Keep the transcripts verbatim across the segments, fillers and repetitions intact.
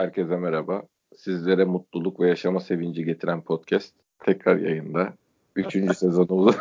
Herkese merhaba. Sizlere mutluluk ve yaşama sevinci getiren podcast tekrar yayında. Üçüncü sezonumuz.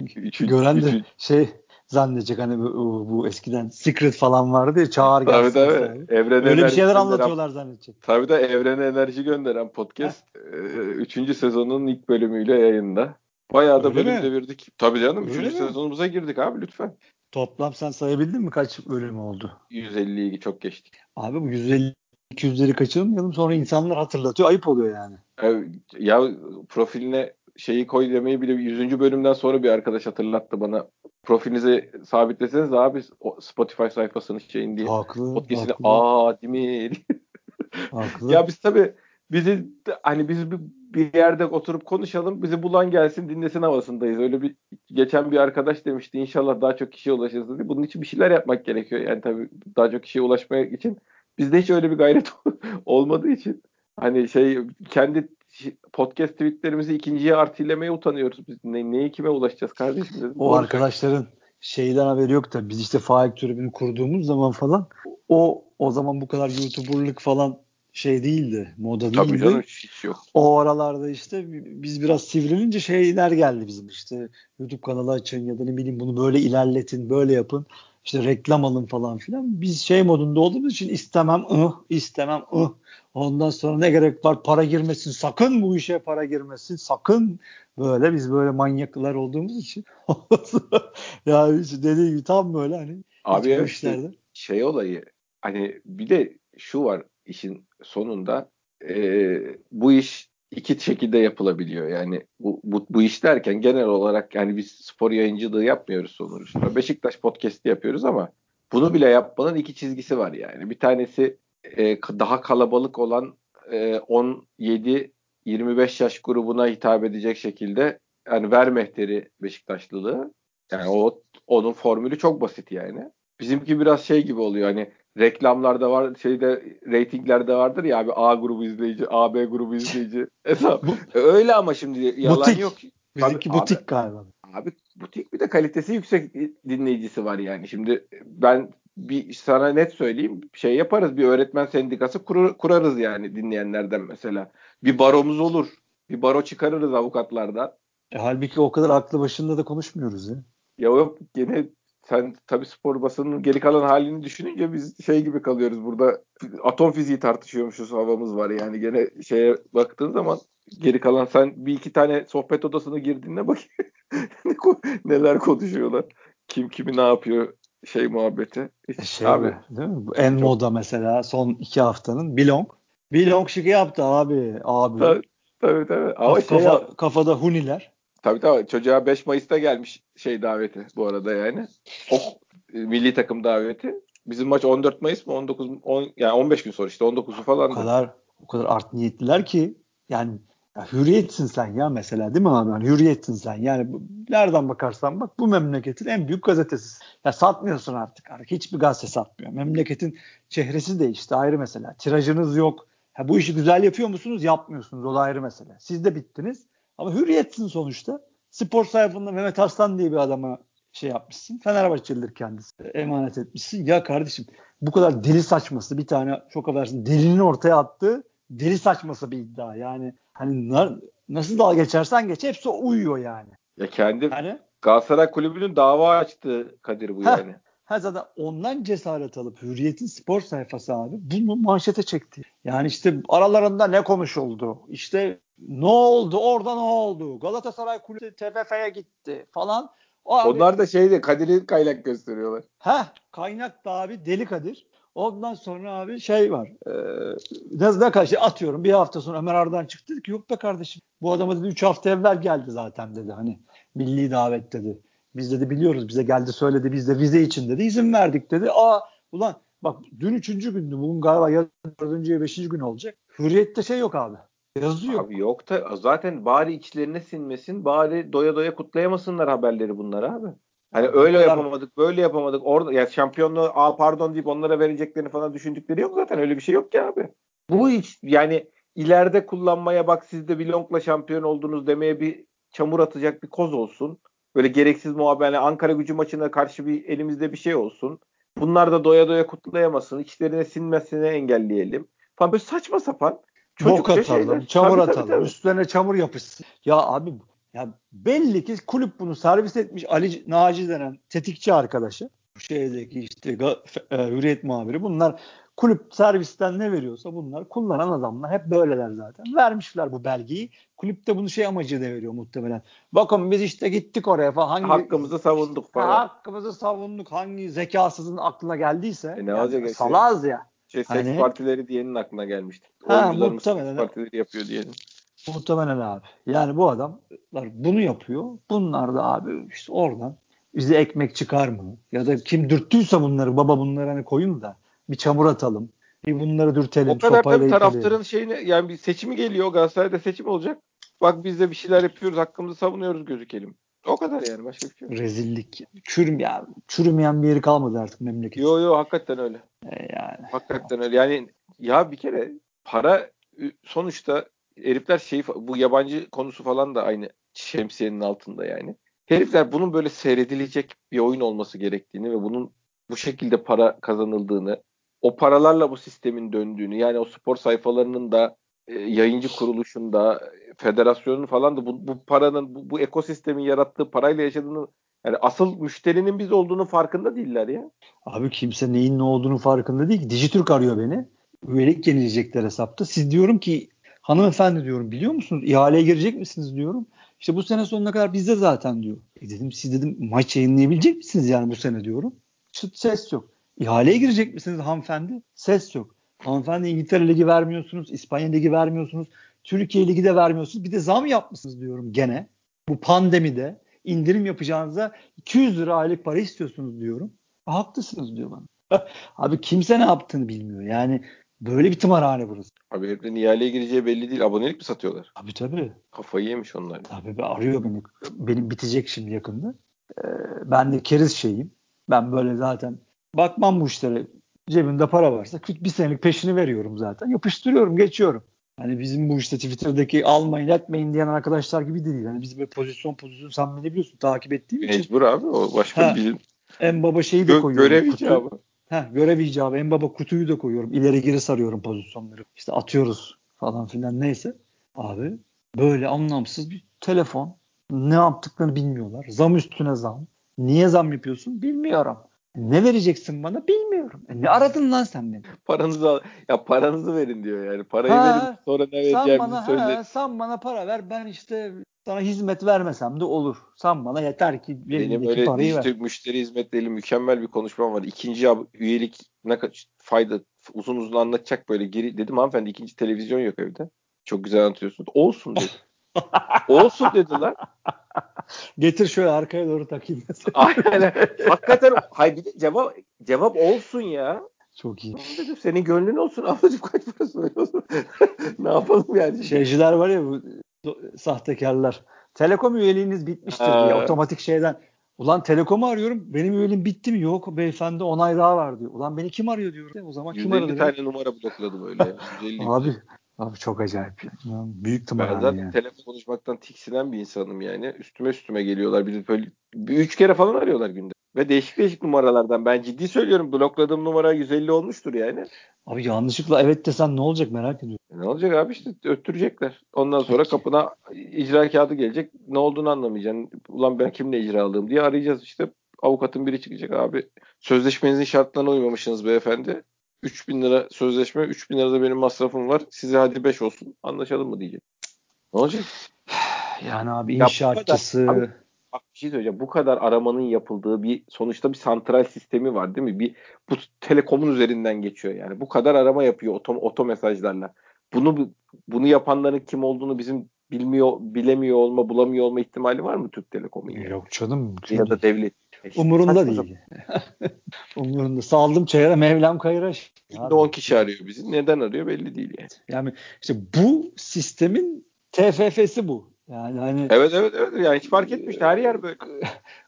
Üçüncü, Gören de üçüncü... şey zannedecek hani bu, bu eskiden Secret falan vardı ya, çağır gelsin. Tabii tabii. Evrene öyle bir şeyler anlatıyorlar zannedecek. Tabii de evrene enerji gönderen podcast. Heh. Üçüncü sezonun ilk bölümüyle yayında. Bayağı da bölüm devirdik. Tabii canım. Öyle üçüncü mi? Sezonumuza girdik abi, lütfen. Toplam sen sayabildin mi kaç bölüm oldu? yüz elliyi çok geçtik. Abi bu yüz elli iki yüzleri kaçırmayalım, sonra insanlar hatırlatıyor, ayıp oluyor yani. Ya profiline şeyi koy demeyi bile yüzüncü bölümden sonra bir arkadaş hatırlattı bana. Profilinizi sabitleseniz abi Spotify sayfasını şeyin diye. Haklı. Podcast'ini aa değil mi? Haklı. Ya biz tabii bizi hani biz bir bir yerde oturup konuşalım, bizi bulan gelsin dinlesin havasındayız. Öyle bir geçen bir arkadaş demişti, inşallah daha çok kişiye ulaşırız dedi. Bunun için bir şeyler yapmak gerekiyor. Yani tabii daha çok kişiye ulaşmak için bizde hiç öyle bir gayret olmadığı için hani şey kendi podcast tweetlerimizi ikinciye artilemeye utanıyoruz. Biz ne, neyi kime ulaşacağız kardeşim dedim. O arkadaşların şeyden haberi yok da biz işte Faik Tribünü kurduğumuz zaman falan o o zaman bu kadar YouTuber'lık falan şey değildi, moda tabii değildi. Canım, hiç yok. O aralarda işte biz biraz sivrilince şeyler geldi bizim işte. YouTube kanalı açın ya da ne bileyim bunu böyle ilerletin, böyle yapın. İşte reklam alın falan filan. Biz şey modunda olduğumuz için istemem ıh, istemem ıh. Ondan sonra ne gerek var, para girmesin, sakın bu işe para girmesin, sakın. Böyle biz böyle manyaklar olduğumuz için. Yani dediğim gibi tam böyle hani. Abi evet, işte şey olayı hani bir de şu var. İşin sonunda e, bu iş iki şekilde yapılabiliyor. Yani bu, bu, bu iş derken genel olarak yani biz spor yayıncılığı yapmıyoruz sonuçta. Beşiktaş podcast'i yapıyoruz ama bunu bile yapmanın iki çizgisi var yani. Bir tanesi e, daha kalabalık olan e, on yedi yirmi beş yaş grubuna hitap edecek şekilde yani ver mehteri Beşiktaşlılığı. Yani o onun formülü çok basit yani. Bizimki biraz şey gibi oluyor hani reklamlarda var, şeyde reytinglerde vardır ya abi A grubu izleyici, A B grubu izleyici. Hesap. Öyle ama şimdi yalan butik. Yok. Bizimki abi, butik abi, galiba. Abi butik bir de kalitesi yüksek dinleyicisi var yani. Şimdi ben bir sana net söyleyeyim, şey yaparız, bir öğretmen sendikası kurur, kurarız yani dinleyenlerden mesela. Bir baromuz olur. Bir baro çıkarırız avukatlardan. E, halbuki o kadar aklı başında da konuşmuyoruz ya. Ya yok gene sen tabii spor basının geri kalan halini düşününce biz şey gibi kalıyoruz burada. Atom fiziği tartışıyormuşuz havamız var yani gene şeye baktığın zaman geri kalan sen bir iki tane sohbet odasına girdiğinde bak neler konuşuyorlar. Kim kimi ne yapıyor şey muhabbeti. Hiç, şey abi. Bu, değil mi? En çok... moda mesela son iki haftanın Bilong. Bilong şıkı yaptı abi. Abi. Tabii tabii. tabii. Ama Kafa, şey... Kafada huniler. Tabii tabii. Çocuğa beş Mayıs'ta gelmiş şey daveti bu arada yani. Oh, milli takım daveti. Bizim maç on dört Mayıs mı? on dokuz on, yani on beş gün sonra işte on dokuzu falan. O kadar o kadar art niyetliler ki yani ya hürriyetsin sen ya mesela değil mi abi? Yani hürriyetsin sen. Yani bu, nereden bakarsan bak bu memleketin en büyük gazetesi. Ya satmıyorsun artık. artık. Hiçbir gazete satmıyor. Memleketin çehresi değişti. Ayrı mesela. Tirajınız yok. Ya bu işi güzel yapıyor musunuz? Yapmıyorsunuz. O da ayrı mesele. Siz de bittiniz. Ama hürriyetsin sonuçta. Spor sayfında Mehmet Aslan diye bir adama şey yapmışsın. Fenerbahçelidir kendisi. Emanet etmişsin. Ya kardeşim bu kadar deli saçması, bir tane çok affedersin delinin ortaya attığı deli saçması bir iddia. Yani hani nasıl dalga geçersen geç hepsi uyuyor yani. Ya kendi yani, Galatasaray Kulübü'nün dava açtığı Kadir bu heh, yani. Ha zaten ondan cesaret alıp Hürriyet'in spor sayfası abi bunu manşete çekti. Yani işte aralarında ne konuşuldu? İşte ne oldu? Orada ne oldu? Galatasaray Kulübü T F F'ye gitti falan. O abi, onlar da şeydi, Kadir'i kaynak gösteriyorlar. Heh, kaynak da abi deli Kadir. Ondan sonra abi şey var. Ee, ne karşı atıyorum bir hafta sonra Ömer Ardan çıktı dedi ki yok be kardeşim. Bu adama dedi üç hafta evvel geldi zaten dedi. Hani milli davet dedi. Biz dedi biliyoruz, bize geldi söyledi, biz de vize için dedi izin verdik dedi. Aa ulan bak dün üçüncü gündü, bugün galiba ya dördüncü ya beşinci gün olacak. Hürriyet'te şey yok abi, yazı yok. Abi yok da zaten bari içlerine sinmesin, bari doya doya kutlayamasınlar haberleri bunlar abi. Hani öyle yapamadık böyle yapamadık orada ya şampiyonluğu aa pardon deyip onlara vereceklerini falan düşündükleri yok zaten, öyle bir şey yok ki abi. Bu hiç yani ileride kullanmaya bak siz de Bilong'la şampiyon oldunuz demeye bir çamur atacak bir koz olsun. Böyle gereksiz muhabbetler, Ankara Gücü maçına karşı bir elimizde bir şey olsun. Bunlar da doya doya kutlayamasın, içlerine sinmesini engelleyelim. falan böyle saçma sapan çocukça şeyler. Bok atalım, çamur tabii, atalım, tabii, tabii. Üstlerine çamur yapışsın. Ya abi ya belli ki kulüp bunu servis etmiş. Ali Naci denen tetikçi arkadaşı, şeydeki işte e, Hürriyet muhabiri, bunlar kulüp servisten ne veriyorsa bunlar kullanan adamlar hep böyleler zaten. Vermişler bu belgeyi. Kulüp de bunu şey amacı da veriyor muhtemelen. Bakın biz işte gittik oraya falan. Hangi, hakkımızı savunduk falan. Ha, hakkımızı savunduk. Hangi zekasızın aklına geldiyse. E ne yani, olacak? Salaz şey, ya. Şey, seks hani, partileri diyenin aklına gelmişti. Ha, muhtemelen. Seks partileri yapıyor diyenin. Muhtemelen abi. Yani bu adamlar bunu yapıyor. Bunlar da abi işte oradan bize ekmek çıkar mı? Ya da kim dürttüyse bunları, baba bunları hani koyun da bir çamur atalım, bir bunları dürtelim. O kadar tabii taraftarın şeyine, yani bir seçimi geliyor, Galatasaray'da seçim olacak. Bak biz de bir şeyler yapıyoruz, hakkımızı savunuyoruz gözükelim. O kadar yani, başka bir şey yok. Rezillik. Çürüm ya, çürümeyen bir yeri kalmadı artık memleket. Yo yo hakikaten öyle. E yani. Hakikaten öyle. Yani ya bir kere para sonuçta herifler şey, bu yabancı konusu falan da aynı şemsiyenin altında yani. Herifler bunun böyle seyredilecek bir oyun olması gerektiğini ve bunun bu şekilde para kazanıldığını, o paralarla bu sistemin döndüğünü, yani o spor sayfalarının da e, yayıncı kuruluşunda, federasyonun falan da bu, bu paranın, bu, bu ekosistemin yarattığı parayla yaşadığını, yani asıl müşterinin biz olduğunun farkında değiller ya. Abi kimse neyin ne olduğunu farkında değil ki. Dijitürk arıyor beni. Üyelik yenilecekler hesapta. Siz diyorum ki hanımefendi diyorum, biliyor musunuz? İhaleye girecek misiniz diyorum. İşte bu sene sonuna kadar bizde zaten diyor. E dedim siz dedim maç yayınlayabilecek misiniz yani bu sene diyorum. Çıt ses yok. İhaleye girecek misiniz hanımefendi? Ses yok. Hanımefendi İngiltere Ligi vermiyorsunuz, İspanya Ligi vermiyorsunuz, Türkiye Ligi de vermiyorsunuz. Bir de zam yapmışsınız diyorum gene. Bu pandemide indirim yapacağınıza iki yüz lira aylık para istiyorsunuz diyorum. Haklısınız diyor bana. Abi kimse ne yaptığını bilmiyor. Yani böyle bir tımarhane burası. Abi hepten ihaleye gireceği belli değil. Abonelik mi satıyorlar? Abi tabii. Kafayı yemiş onlar. Tabii arıyor beni. Benim bitecek şimdi yakında. Ee, ben de keriz şeyim. Ben böyle zaten bakmam bu işlere. Cebimde para varsa bir senelik peşini veriyorum zaten. Yapıştırıyorum, geçiyorum. Hani bizim bu işte Twitter'daki almayın etmeyin diyen arkadaşlar gibi değil. Hani biz böyle pozisyon pozisyon sen beni biliyorsun takip ettiğim için. Mecbur abi o başka ha, bizim. En baba şeyi de Gö- koyuyorum. Görev icabı. Ha, görev icabı. En baba kutuyu da koyuyorum. İleri geri sarıyorum pozisyonları. İşte atıyoruz falan filan neyse. Abi böyle anlamsız bir telefon. Ne yaptıklarını bilmiyorlar. Zam üstüne zam. Niye zam yapıyorsun? Bilmiyorum. Ne vereceksin bana? Bilmiyorum. E ne aradın lan sen beni? Paranızı al. Ya paranızı verin diyor yani. Parayı ha, verin sonra ne vereceğimizi söyle. Sen bana para ver. Ben işte sana hizmet vermesem de olur. Sen bana yeter ki benim öyle işte müşteri hizmetleriyle mükemmel bir konuşmam var. İkinci üyelik ne kaç fayda uzun uzun anlatacak böyle geri dedim hanımefendi ikinci televizyon yok evde. Çok güzel anlatıyorsunuz. Olsun dedi. Olsun dediler. Getir şöyle arkaya doğru takayım. Aynen. Hakikaten hayır, bir de cevap cevap olsun ya. Çok iyi. Dedim, senin gönlün olsun. Ablacığım kaç para soruyorsun? Ne yapalım yani? Şeyciler var ya bu sahtekarlar. Telekom üyeliğiniz bitmiştir ha, diye otomatik şeyden. Ulan Telekom'u arıyorum. Benim üyeliğim bitti mi? Yok beyefendi onay daha var diyor. Ulan beni kim arıyor diyorum. O zaman kim arıyor? yüz elli tane numara blokladım öyle. Ya. Abi. Abi çok acayip. Yani. Büyük tımarhane yani. Ben zaten yani. Telefon konuşmaktan tiksinen bir insanım yani. Üstüme üstüme geliyorlar. Bir, böyle, bir üç kere falan arıyorlar günde. Ve değişik değişik numaralardan. Ben ciddi söylüyorum. Blokladığım numara yüz elli olmuştur yani. Abi yanlışlıkla evet desen ne olacak merak ediyorum. Ne olacak abi işte öttürecekler. Ondan sonra peki, kapına icra kağıdı gelecek. Ne olduğunu anlamayacaksın. Ulan ben kimle icra aldım diye arayacağız işte. Avukatın biri çıkacak abi. Sözleşmenizin şartlarına uymamışsınız beyefendi. üç bin lira sözleşme, üç bin lira da benim masrafım var. Size hadi beş olsun. Anlaşalım mı diyecek. Ne olacak? Yani abi inşaatçısı. Ya kadar, abi, bir şey söyleyeceğim. Bu kadar aramanın yapıldığı bir sonuçta bir santral sistemi var değil mi? Bir bu Telekom'un üzerinden geçiyor yani. Bu kadar arama yapıyor oto, oto mesajlarla. Bunu bunu yapanların kim olduğunu bizim bilmiyor, bilemiyor olma, bulamıyor olma ihtimali var mı Türk Telekom'un? Yani? Yok canım. Ya da devlet. Umurumda değil. Umurumda. Saldım çayıra Mevlam kayıra. on kişi arıyor bizi. Neden arıyor belli değil yani. Yani işte bu sistemin T F F'si bu. Yani hani evet evet evet. Yani hiç fark etmiş. Her yer böyle.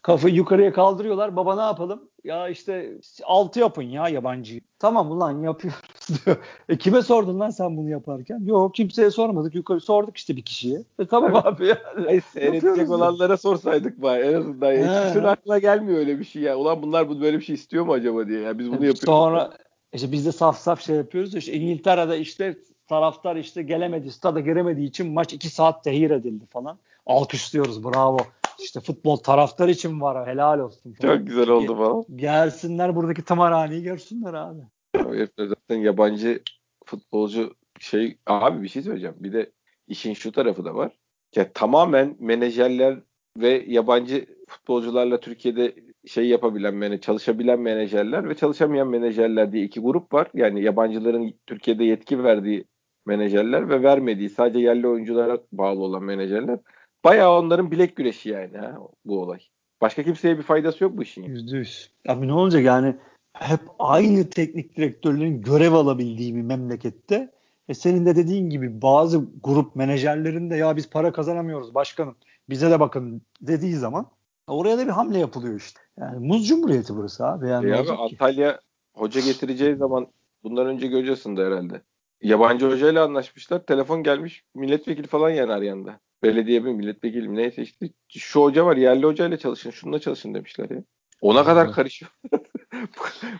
Kafayı yukarıya kaldırıyorlar. Baba ne yapalım? Ya işte altı yapın ya yabancıyı. Tamam ulan yapıyoruz diyor. E kime sordun lan sen bunu yaparken? Yok kimseye sormadık. Yukarı sorduk işte bir kişiye. E tamam evet. Abi ya. Ay, seyredecek olanlara sorsaydık bari en azından. Hiçbir aklına gelmiyor öyle bir şey ya. Ulan bunlar böyle bir şey istiyor mu acaba diye. Ya biz bunu yapıyoruz. Sonra İşte biz de saf saf şey yapıyoruz. İşte İngiltere'de işte taraftar işte gelemedi, stada giremediği için maç iki saat tehir edildi falan. Alkışlıyoruz, bravo. İşte futbol taraftar için var, helal olsun falan. Çok güzel oldu falan. Gelsinler buradaki tamarhaneyi görsünler abi. Zaten yabancı futbolcu şey abi, bir şey söyleyeceğim. Bir de işin şu tarafı da var. Ya tamamen menajerler ve yabancı futbolcularla Türkiye'de şey yapabilen, çalışabilen menajerler ve çalışamayan menajerler diye iki grup var. Yani yabancıların Türkiye'de yetki verdiği menajerler ve vermediği, sadece yerli oyunculara bağlı olan menajerler. Bayağı onların bilek güreşi yani ha, bu olay. Başka kimseye bir faydası yok bu işin. yüzde yüz. Abi ne olacak yani, hep aynı teknik direktörlerin görev alabildiği bir memlekette e senin de dediğin gibi bazı grup menajerlerin de ya biz para kazanamıyoruz başkanım, bize de bakın dediği zaman oraya da bir hamle yapılıyor işte. Yani muz cumhuriyeti burası abi. Yani e abi Antalya hoca getireceği zaman bundan önce göreceğiz de herhalde. Yabancı hocayla anlaşmışlar. Telefon gelmiş, milletvekili falan yani arayanda. Belediye mi, milletvekili mi, neyse işte şu hoca var, yerli hocayla çalışın, şununla çalışın demişler ya. Ona kadar karışıyor.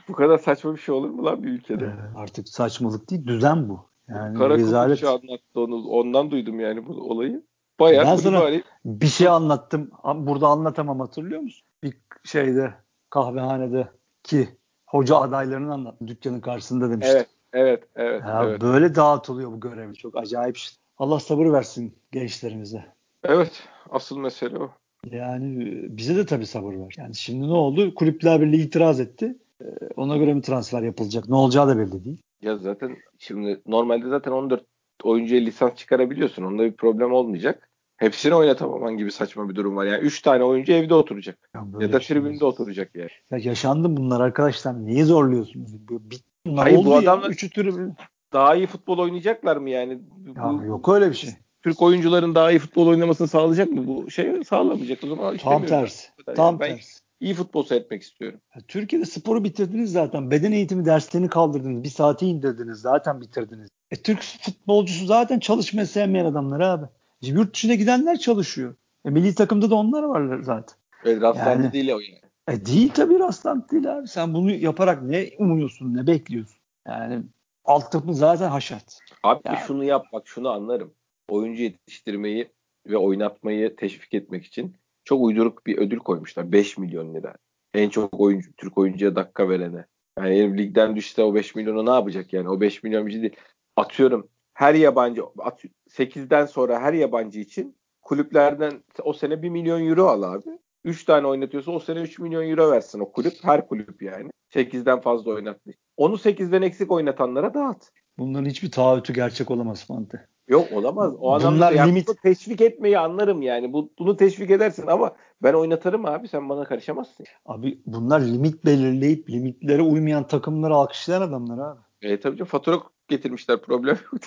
Bu kadar saçma bir şey olur mu lan bir ülkede? Ee, artık saçmalık değil, düzen bu. Yani Kara rezalet. Kara anlattı onu, ondan duydum yani bu olayı. Bayağı ben sana bari... bir şey anlattım, burada anlatamam, hatırlıyor musun? Bir şeyde, kahvehanede ki hoca adaylarını anlattım, dükkanın karşısında demiştim. Evet, evet, evet. Ya evet. Böyle dağıtılıyor bu görevi, çok acayip şey. Allah sabır versin gençlerimize. Evet, asıl mesele o. Yani bize de tabii sabır ver. Yani şimdi ne oldu? Kulüpler Birliği itiraz etti. Ona göre mi transfer yapılacak? Ne olacağı da belli değil. Ya zaten şimdi normalde zaten on dört oyuncuya lisans çıkarabiliyorsun. Onda bir problem olmayacak. Hepsini oynatamaman gibi saçma bir durum var. Yani üç tane oyuncu evde oturacak. Ya, ya da tribünde oturacak yani. Ya yaşandı bunlar arkadaşlar. Niye zorluyorsunuz? Bunlar hayır, oldu bu adamlar üçü tribün. Daha iyi futbol oynayacaklar mı yani? Ya, bu, yok öyle bir şey. Türk oyuncuların daha iyi futbol oynamasını sağlayacak mı? Bu şey sağlamayacak o zaman. Tam tersi. Tam yani. tersi. İyi futbol seyretmek istiyorum. Ya, Türkiye'de sporu bitirdiniz zaten. Beden eğitimi derslerini kaldırdınız. Bir saati indirdiniz. Zaten bitirdiniz. E, Türk futbolcusu zaten çalışmayı sevmeyen adamlar abi. Yurt dışına gidenler çalışıyor. E, milli takımda da onlar varlar zaten. Evet, rastlantı yani, değil o yani. E, değil tabii, rastlantı değil abi. Sen bunu yaparak ne umuyorsun, ne bekliyorsun? Yani alt takımı zaten haşat. Abi yani. Şunu yap bak, şunu anlarım. Oyuncu yetiştirmeyi ve oynatmayı teşvik etmek için çok uyduruk bir ödül koymuşlar. beş milyon lira. En çok oyuncu, Türk oyuncuya dakika verene. Yani ligden düşse o beş milyonu ne yapacak yani? O beş milyon bir şey değil. Atıyorum her yabancı, sekizden sonra her yabancı için kulüplerden o sene bir milyon euro al abi. üç tane oynatıyorsa o sene üç milyon euro versin o kulüp. Her kulüp yani. sekizden fazla oynatmış. Onu sekizden eksik oynatanlara dağıt. Bunların hiçbir taahhütü gerçek olamaz Fante. Yok olamaz. O anlamda limit... teşvik etmeyi anlarım yani. Bu, bunu teşvik edersin ama ben oynatarım abi. Sen bana karışamazsın. Abi bunlar limit belirleyip limitlere uymayan takımları alkışlayan adamlar abi. E tabii canım, fatura getirmişler, problem yok.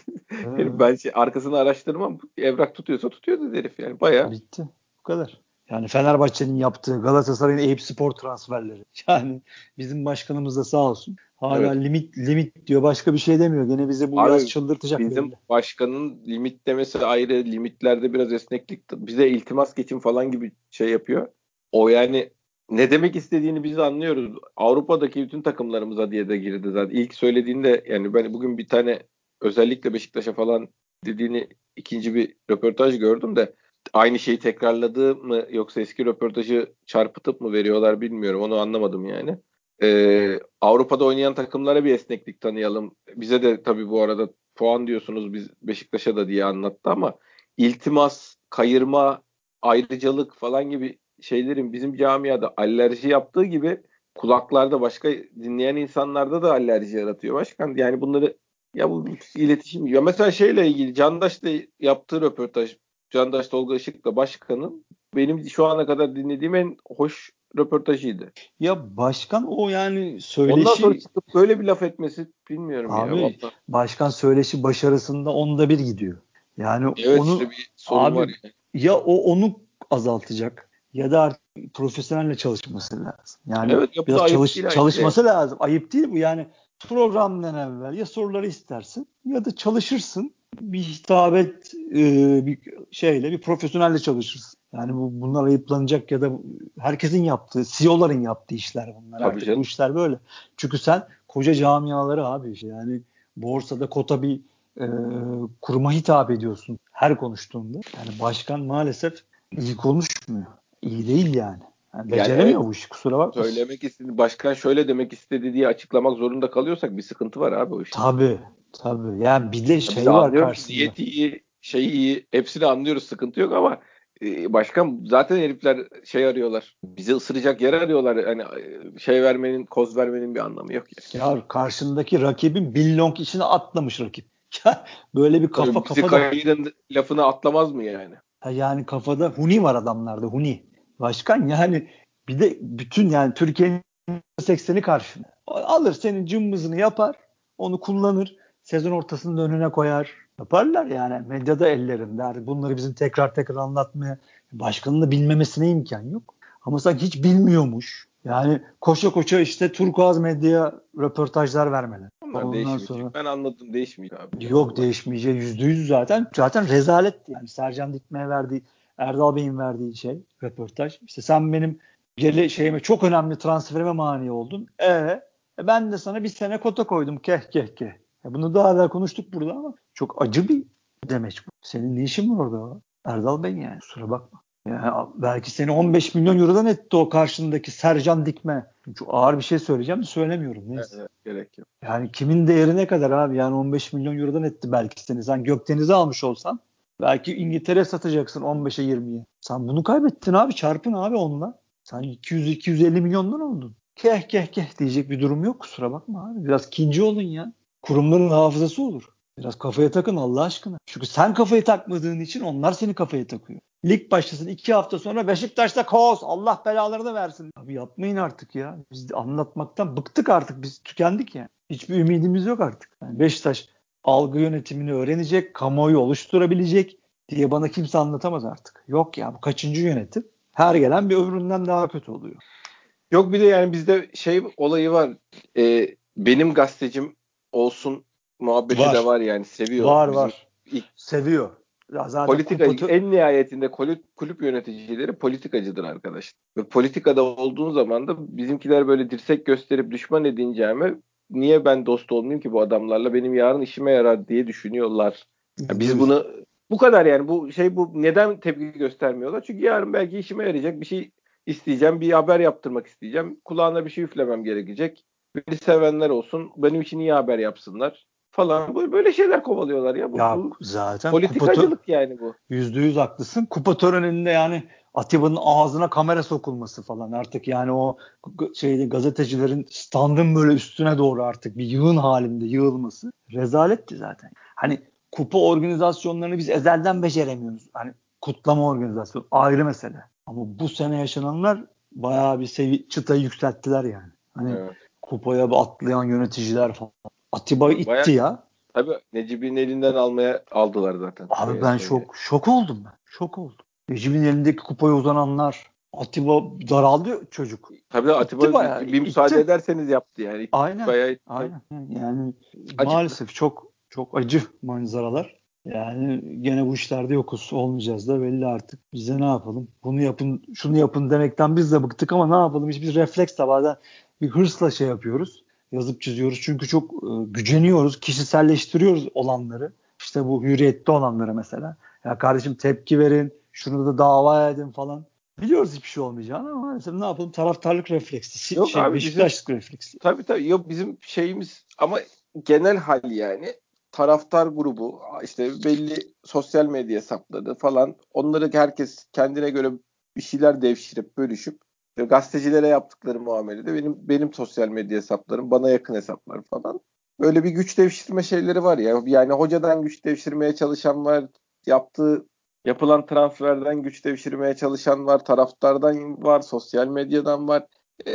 Yani ben şey, arkasını araştırmam. Evrak tutuyorsa tutuyordu herif yani. Bayağı. Bitti. Bu kadar. Yani Fenerbahçe'nin yaptığı, Galatasaray'ın Eyüp Spor transferleri. Yani bizim başkanımız da sağ olsun. Hala evet. limit limit diyor. Başka bir şey demiyor. Gene bizi bu abi, biraz çıldırtacak. Bizim böyle. Başkanın limit demesi ayrı. Limitlerde biraz esneklik. Bize iltimas geçin falan gibi şey yapıyor. O yani ne demek istediğini biz anlıyoruz. Avrupa'daki bütün takımlarımıza diye de girdi zaten. İlk söylediğinde yani ben bugün bir tane özellikle Beşiktaş'a falan dediğini ikinci bir röportaj gördüm de aynı şeyi tekrarladı mı yoksa eski röportajı çarpıtıp mı veriyorlar bilmiyorum. Onu anlamadım yani. Ee, Avrupa'da oynayan takımlara bir esneklik tanıyalım. Bize de tabii bu arada puan diyorsunuz, biz Beşiktaş'a da diye anlattı ama iltimas, kayırma, ayrıcalık falan gibi şeylerin bizim camiada alerji yaptığı gibi kulaklarda başka dinleyen insanlarda da alerji yaratıyor başkan. Yani bunları ya bu iletişim ya mesela şeyle ilgili Candaş'la yaptığı röportaj, Candaş Tolga Işık'la başkanın benim şu ana kadar dinlediğim en hoş röportajıydı. Ya başkan o yani söyleşi... Ondan sonra çıkıp böyle bir laf etmesi bilmiyorum. Abi, ya. Vallahi. Başkan söyleşi başarısında onda bir gidiyor. Yani evet, onu, işte bir sorun abi, var yani. Ya o onu azaltacak ya da artık profesyonelle çalışması lazım. Yani evet, biraz çalış, değil, çalışması ayıp lazım. Ayıp değil bu yani. Programdan evvel ya soruları istersin ya da çalışırsın. Bir hitabet e, bir şeyle, bir profesyonelle çalışırsın. Yani bu, bunlar ayıplanacak ya da herkesin yaptığı, C E O'ların yaptığı işler bunlar. Tabii artık canım. Bu işler böyle. Çünkü sen koca camiaları abi. Yani borsada kota bir e, kuruma hitap ediyorsun her konuştuğunda. Yani başkan maalesef iyi konuşmuyor. İyi değil yani. Yani beceremiyor yani, bu işi, kusura bakma. Söylemek istediği, başkan şöyle demek istedi diye açıklamak zorunda kalıyorsak bir sıkıntı var abi o işte. Tabii tabii. Yani bir de şey var karşısında. Niyeti iyi, şeyi iyi, hepsini anlıyoruz, sıkıntı yok ama e, başkan zaten herifler şey arıyorlar. Bizi ısıracak yer arıyorlar. Yani şey vermenin, koz vermenin bir anlamı yok yani. Ya karşındaki rakibin billong içine atlamış rakip. Böyle bir kafa tabii, bizi kafada. Bizi kayıdan lafını atlamaz mı yani? Ha, yani kafada huni var adamlarda, huni. Başkan yani bir de bütün yani Türkiye'nin sekseni karşına. Alır senin cımbızını yapar, onu kullanır, sezon ortasının önüne koyar. Yaparlar yani, medyada ellerinde. Bunları bizim tekrar tekrar anlatmaya, başkanın da bilmemesine imkan yok. Ama sanki hiç bilmiyormuş. Yani koşa koşa işte turkuaz medyaya röportajlar vermeler. Onlar ondan değişmeyecek. Sonra... Ben anladım, değişmeyecek abi. Yok, değişmeyecek. Yüzde yüz zaten. Zaten rezalet yani. Sercan Dikme'ye verdiği, Erdal Bey'in verdiği şey, röportaj. İşte sen benim gele şeyime, çok önemli transferime mani oldun. E, e ben de sana bir sene kota koydum. Keh keh keh. Ya bunu daha evvel konuştuk burada ama çok acı bir demeç bu. Senin ne işin var orada? Erdal Bey yani. Kusura bakma. Yani belki seni on beş milyon eurodan etti o karşındaki Sercan Dikme. Çok ağır bir şey söyleyeceğim de söylemiyorum. Neyse. Evet, gerek yok. Yani kimin değeri ne kadar abi? Yani on beş milyon eurodan etti belki seni. Sen Gökdeniz'i almış olsan belki İngiltere'ye satacaksın on beşe yirmiye. Sen bunu kaybettin abi. Çarpın abi onunla. Sen iki yüz iki yüz elli milyondan oldun. Keh keh keh diyecek bir durum yok. Kusura bakma abi. Biraz kinci olun ya. Kurumların hafızası olur. Biraz kafaya takın Allah aşkına. Çünkü sen kafayı takmadığın için onlar seni kafaya takıyor. Lig başlasın iki hafta sonra Beşiktaş'ta kaos. Allah belaları da versin. Abi yapmayın artık ya. Biz anlatmaktan bıktık artık. Biz tükendik yani. Hiçbir ümidimiz yok artık. Yani Beşiktaş algı yönetimini öğrenecek, kamuoyu oluşturabilecek diye bana kimse anlatamaz artık. Yok ya, bu kaçıncı yönetim? Her gelen bir öbüründen daha kötü oluyor. Yok bir de yani bizde şey olayı var. Ee, benim gazetecim olsun muhabbeti var. De var yani, seviyor. Var var. İlk... Seviyor. Zaten politika, kutu... en nihayetinde kulüp yöneticileri politikacıdır arkadaşlar. Ve politikada olduğun zaman da bizimkiler böyle dirsek gösterip düşman edineceğime niye ben dost olmayayım ki bu adamlarla, benim yarın işime yarar diye düşünüyorlar. Yani biz bunu bu kadar yani bu şey bu neden tepki göstermiyorlar? Çünkü yarın belki işime yarayacak bir şey isteyeceğim, bir haber yaptırmak isteyeceğim. Kulağına bir şey üflemem gerekecek. Beni sevenler olsun, benim için iyi haber yapsınlar falan, böyle şeyler kovalıyorlar ya. Bu, ya bu zaten politikacılık kupa, yani bu. Yüzde yüz haklısın. Kupa töreninde yani Atiba'nın ağzına kamera sokulması falan artık yani o şeyde gazetecilerin standın böyle üstüne doğru artık bir yığın halinde yığılması rezaletti zaten. Hani kupa organizasyonlarını biz ezelden beceremiyoruz. Hani kutlama organizasyonu ayrı mesele. Ama bu sene yaşananlar bayağı bir sevi- çıtayı yükselttiler yani. Hani evet. Kupaya atlayan yöneticiler falan. Atiba itti bayağı, ya. Tabii Necip'in elinden almaya aldılar zaten. Abi ben tabii. şok şok oldum ben. Şok oldum. Necip'in elindeki kupaya uzananlar. Atiba daraldı çocuk. Tabii de Atiba bir müsaade itti. Ederseniz yaptı yani. Aynen. Bayağı, aynen. Yani acı. Maalesef çok çok acı manzaralar. Yani gene bu işlerde yokuz, olmayacağız da belli artık. Bize ne yapalım? Bunu yapın, şunu yapın demekten biz de bıktık ama ne yapalım? Hiçbir refleks de bazen bir hırsla şey yapıyoruz. Yazıp çiziyoruz çünkü çok güceniyoruz, kişiselleştiriyoruz olanları. İşte bu Hürriyet'te olanları mesela. Ya kardeşim tepki verin, şunu da dava edin falan. Biliyoruz hiçbir şey olmayacağını ama maalesef ne yapalım, taraftarlık refleksi, yok şey, abi, Beşiktaşlık bizim, refleksi. Tabii tabii, yok bizim şeyimiz ama genel hal yani taraftar grubu işte belli sosyal medya hesapları falan, onları herkes kendine göre bir şeyler devşirip bölüşüp gazetecilere yaptıkları muamelede benim benim sosyal medya hesaplarım, bana yakın hesaplarım falan. Böyle bir güç devşirme şeyleri var ya. Yani hocadan güç devşirmeye çalışan var, yaptığı yapılan transferden güç devşirmeye çalışan var, taraftardan var, sosyal medyadan var. Ee,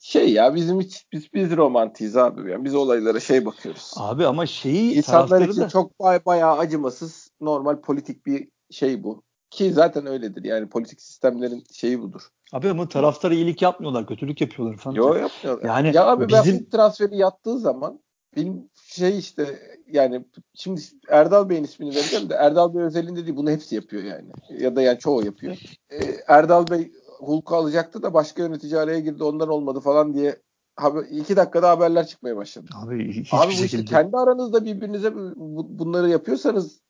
şey ya bizim hiç biz biz romantiyiz abi. Yani biz olaylara şey bakıyoruz. Abi ama şeyi insanlar için da... çok bay, bayağı acımasız, normal politik bir şey bu. Ki zaten öyledir. Yani politik sistemlerin şeyi budur. Abi ama taraftara iyilik yapmıyorlar. Kötülük yapıyorlar falan. Yok yapmıyorlar. Yani ya abi bizim... ben transferi yattığı zaman benim şey işte yani şimdi Erdal Bey'in ismini vereceğim de Erdal Bey özelinde değil. Bunu hepsi yapıyor yani. Ya da yani çoğu yapıyor. Ee, Erdal Bey Hulk'u alacaktı da başka yönetici araya girdi. Ondan olmadı falan diye haber, iki dakikada haberler çıkmaya başladı. Abi, Abi bu işte kendi aranızda birbirinize bu, bunları yapıyorsanız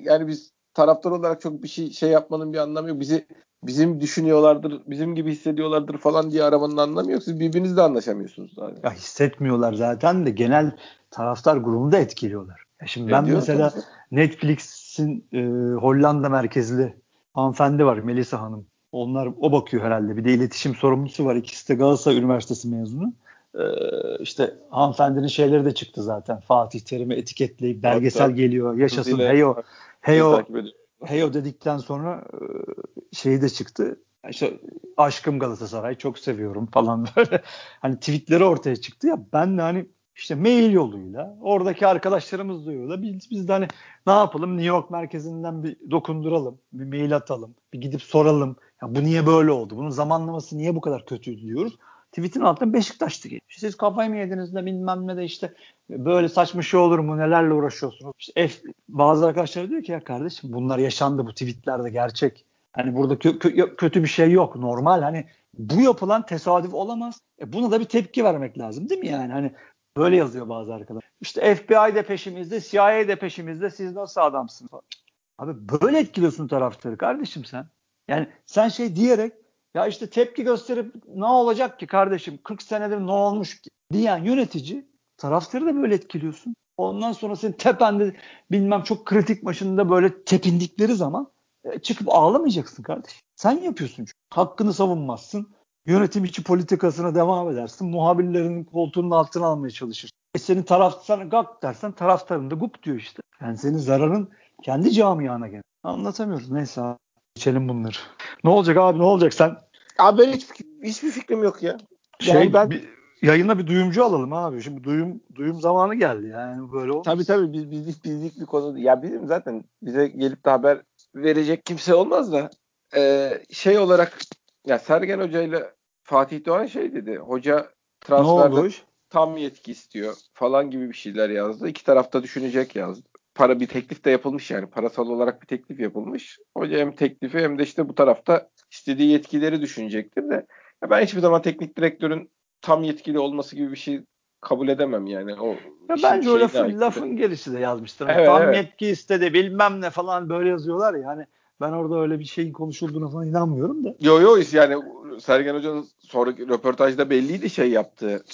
yani biz taraftar olarak çok bir şey şey yapmanın bir anlamı yok. Bizi bizim düşünüyorlardır, bizim gibi hissediyorlardır falan diye aramanın anlamı yok. Siz birbirinizle anlaşamıyorsunuz zaten. Ya hissetmiyorlar zaten de genel taraftar grubunu da etkiliyorlar. Ya şimdi ben mesela tabii. Netflix'in e, Hollanda merkezli hanımefendi var, Melisa Hanım. Onlar o bakıyor herhalde. Bir de iletişim sorumlusu var. İkisi de Galatasaray Üniversitesi mezunu. Ee, işte hanımefendinin şeyleri de çıktı zaten. Fatih Terim'i etiketleyip belgesel hatta geliyor. Yaşasın heyo. Heyo. Heyo dedikten sonra şey de çıktı. İşte aşkım Galatasaray çok seviyorum falan böyle. Hani tweetleri ortaya çıktı ya. Ben de hani işte mail yoluyla oradaki arkadaşlarımız yoluyla biz, biz de hani ne yapalım, New York merkezinden bir dokunduralım, bir mail atalım, bir gidip soralım. Ya bu niye böyle oldu? Bunun zamanlaması niye bu kadar kötüydü diyoruz. Tweet'in altında Beşiktaş'tı geliyor. İşte siz kafayı mı yediniz de bilmem ne de işte böyle saçma şey olur mu? Nelerle uğraşıyorsunuz? İşte F, bazı arkadaşlar diyor ki ya kardeşim bunlar yaşandı, bu tweetler de gerçek. Hani burada kö- kö- kötü bir şey yok. Normal, hani bu yapılan tesadüf olamaz. E buna da bir tepki vermek lazım değil mi yani? Hani böyle yazıyor bazı arkadaşlar. İşte F B I de peşimizde, C I A de peşimizde. Siz nasıl adamsınız? Abi böyle etkiliyorsun taraftarı kardeşim sen. Yani sen şey diyerek ya işte tepki gösterip ne olacak ki kardeşim, kırk senedir ne olmuş ki diyen yönetici taraftarı da böyle etkiliyorsun. Ondan sonra senin tepende bilmem çok kritik maçında böyle tepindikleri zaman e, çıkıp ağlamayacaksın kardeşim. Sen yapıyorsun çünkü. Hakkını savunmazsın. Yönetim içi politikasına devam edersin. Muhabirlerinin koltuğunun altına almaya çalışırsın. E senin taraftarın gak dersen taraftarın da gup diyor işte. Yani senin zararın kendi camiana gelir. Anlatamıyoruz. Neyse abi. Geçelim bunları. Ne olacak abi, ne olacak sen? Abi ben hiç, hiçbir fikrim yok ya. Şey, yani ben bir, yayına bir duyumcu alalım abi. Şimdi duyum duyum zamanı geldi yani böyle olmuş. Tabii tabii biz bizlik bizlik bir konu. Ya bizim zaten bize gelip de haber verecek kimse olmaz da e, şey olarak ya Sergen Hoca ile Fatih Doğan şey dedi. Hoca transferde tam yetki istiyor falan gibi bir şeyler yazdı. İki tarafta düşünecek yazdı. Para bir teklif de yapılmış yani. Parasal olarak bir teklif yapılmış. Hoca hem teklifi hem de işte bu tarafta istediği yetkileri düşünecektir de. Ya ben hiçbir zaman teknik direktörün tam yetkili olması gibi bir şey kabul edemem yani. O ya bence o lafın, lafın gerisi de yazmıştır. Evet, tam evet. Yetki istedi bilmem ne falan böyle yazıyorlar ya. Hani ben orada öyle bir şeyin konuşulduğuna falan inanmıyorum da. Yo yo yani Sergen Hoca'nın sonraki röportajda belliydi şey yaptığı.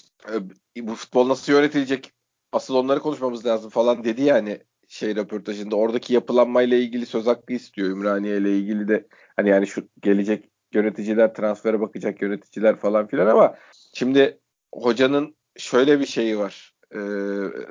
Bu futbol nasıl yönetilecek? Asıl onları konuşmamız lazım falan dedi yani. Şey röportajında oradaki yapılanmayla ilgili söz hakkı istiyor. Ümraniye ile ilgili de hani yani şu gelecek yöneticiler, transfere bakacak yöneticiler falan filan ama şimdi hocanın şöyle bir şeyi var. E,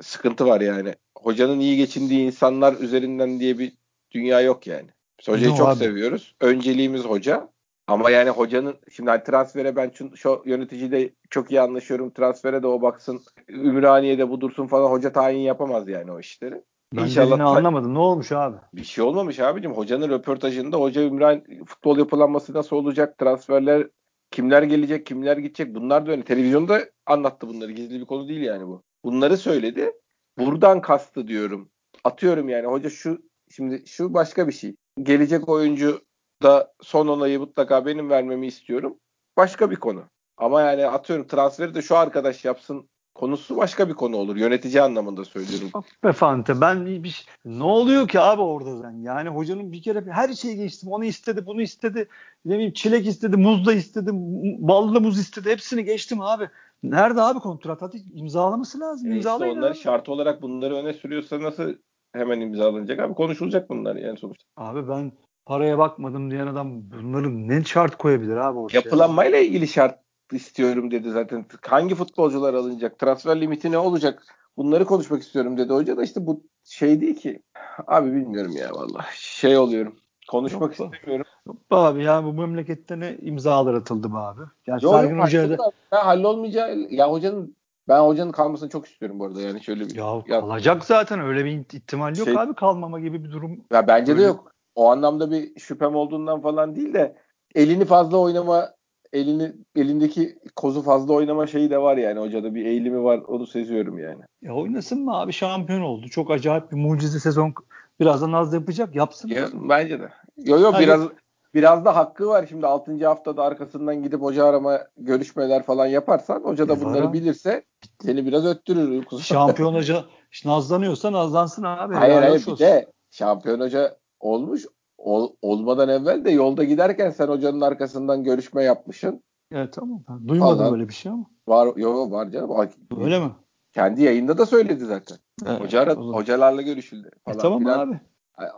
sıkıntı var yani. Hocanın iyi geçindiği insanlar üzerinden diye bir dünya yok yani. Biz hocayı no, çok abi. seviyoruz. Önceliğimiz hoca. Ama yani hocanın şimdi hani transfere ben şu, şu yöneticiyle çok iyi anlaşıyorum. Transfere de o baksın. Ümraniye'de bu dursun falan. Hoca tayin yapamaz yani o işleri. Ben İnşallah anlamadım. Ne olmuş abi? Bir şey olmamış abicim. Hocanın röportajında hoca Ümran futbol yapılanması nasıl olacak? Transferler kimler gelecek? Kimler gidecek? Bunlar da öyle. Televizyonda anlattı bunları. Gizli bir konu değil yani bu. Bunları söyledi. Buradan kastı diyorum. Atıyorum yani hoca şu şimdi şu başka bir şey. Gelecek oyuncu da son onayı mutlaka benim vermemi istiyorum. Başka bir konu. Ama yani atıyorum transferi de şu arkadaş yapsın. Konusu başka bir konu olur. Yönetici anlamında söylüyorum. Be Fante, ben bir şey... Ne oluyor ki abi orada sen? Yani hocanın bir kere her şeyi geçtim. Onu istedi, bunu istedi. Ne bileyim çilek istedi, muz da istedi, ballı muz istedi. Hepsini geçtim abi. Nerede abi kontrat? Hadi imzalaması lazım. E işte onları abi. Şart olarak bunları öne sürüyorsa nasıl hemen imzalanacak abi? Konuşulacak bunlar yani sonuçta. Abi ben paraya bakmadım diyen adam bunların ne şart koyabilir abi ortaya? Yapılanmayla ilgili şart istiyorum dedi zaten. Hangi futbolcular alınacak? Transfer limiti ne olacak? Bunları konuşmak istiyorum dedi hoca da işte bu şey değil ki. Abi bilmiyorum ya vallahi. Şey oluyorum. Konuşmak yok, istemiyorum. Yok abi ya bu memlekette ne imzalar atıldı be abi. Yani yok, Sergen Hoca'ya da hallolmayacağı ya hocanın ben hocanın kalmasını çok istiyorum bu arada yani şöyle bir. Ya, ya kalacak zaten öyle bir ihtimal yok şey, abi kalmama gibi bir durum. Ya bence öyle. De yok. O anlamda bir şüphem olduğundan falan değil de elini fazla oynama Elini, elindeki kozu fazla oynama şeyi de var yani hocada bir eğilimi var onu seziyorum yani. Ya oynasın mı abi, şampiyon oldu. Çok acayip bir mucize sezon birazdan az yapacak yapsın. Ya, bence de. Yo yo biraz biraz da hakkı var. Şimdi altıncı haftada arkasından gidip hoca arama görüşmeler falan yaparsan, hoca da bunları bilirse seni biraz öttürür. Şampiyon hoca nazlanıyorsa nazlansın abi. Hayır hayır, bir de şampiyon hoca olmuş, ol, olmadan evvel de yolda giderken sen hocanın arkasından görüşme yapmışsın. Evet tamam. Ben duymadım falan. Böyle bir şey ama. Var, yok var canım. Öyle mi? Kendi yayında da söyledi zaten. Evet, hoca ara, hocalarla görüşüldü falan. E, tamam filan. Abi.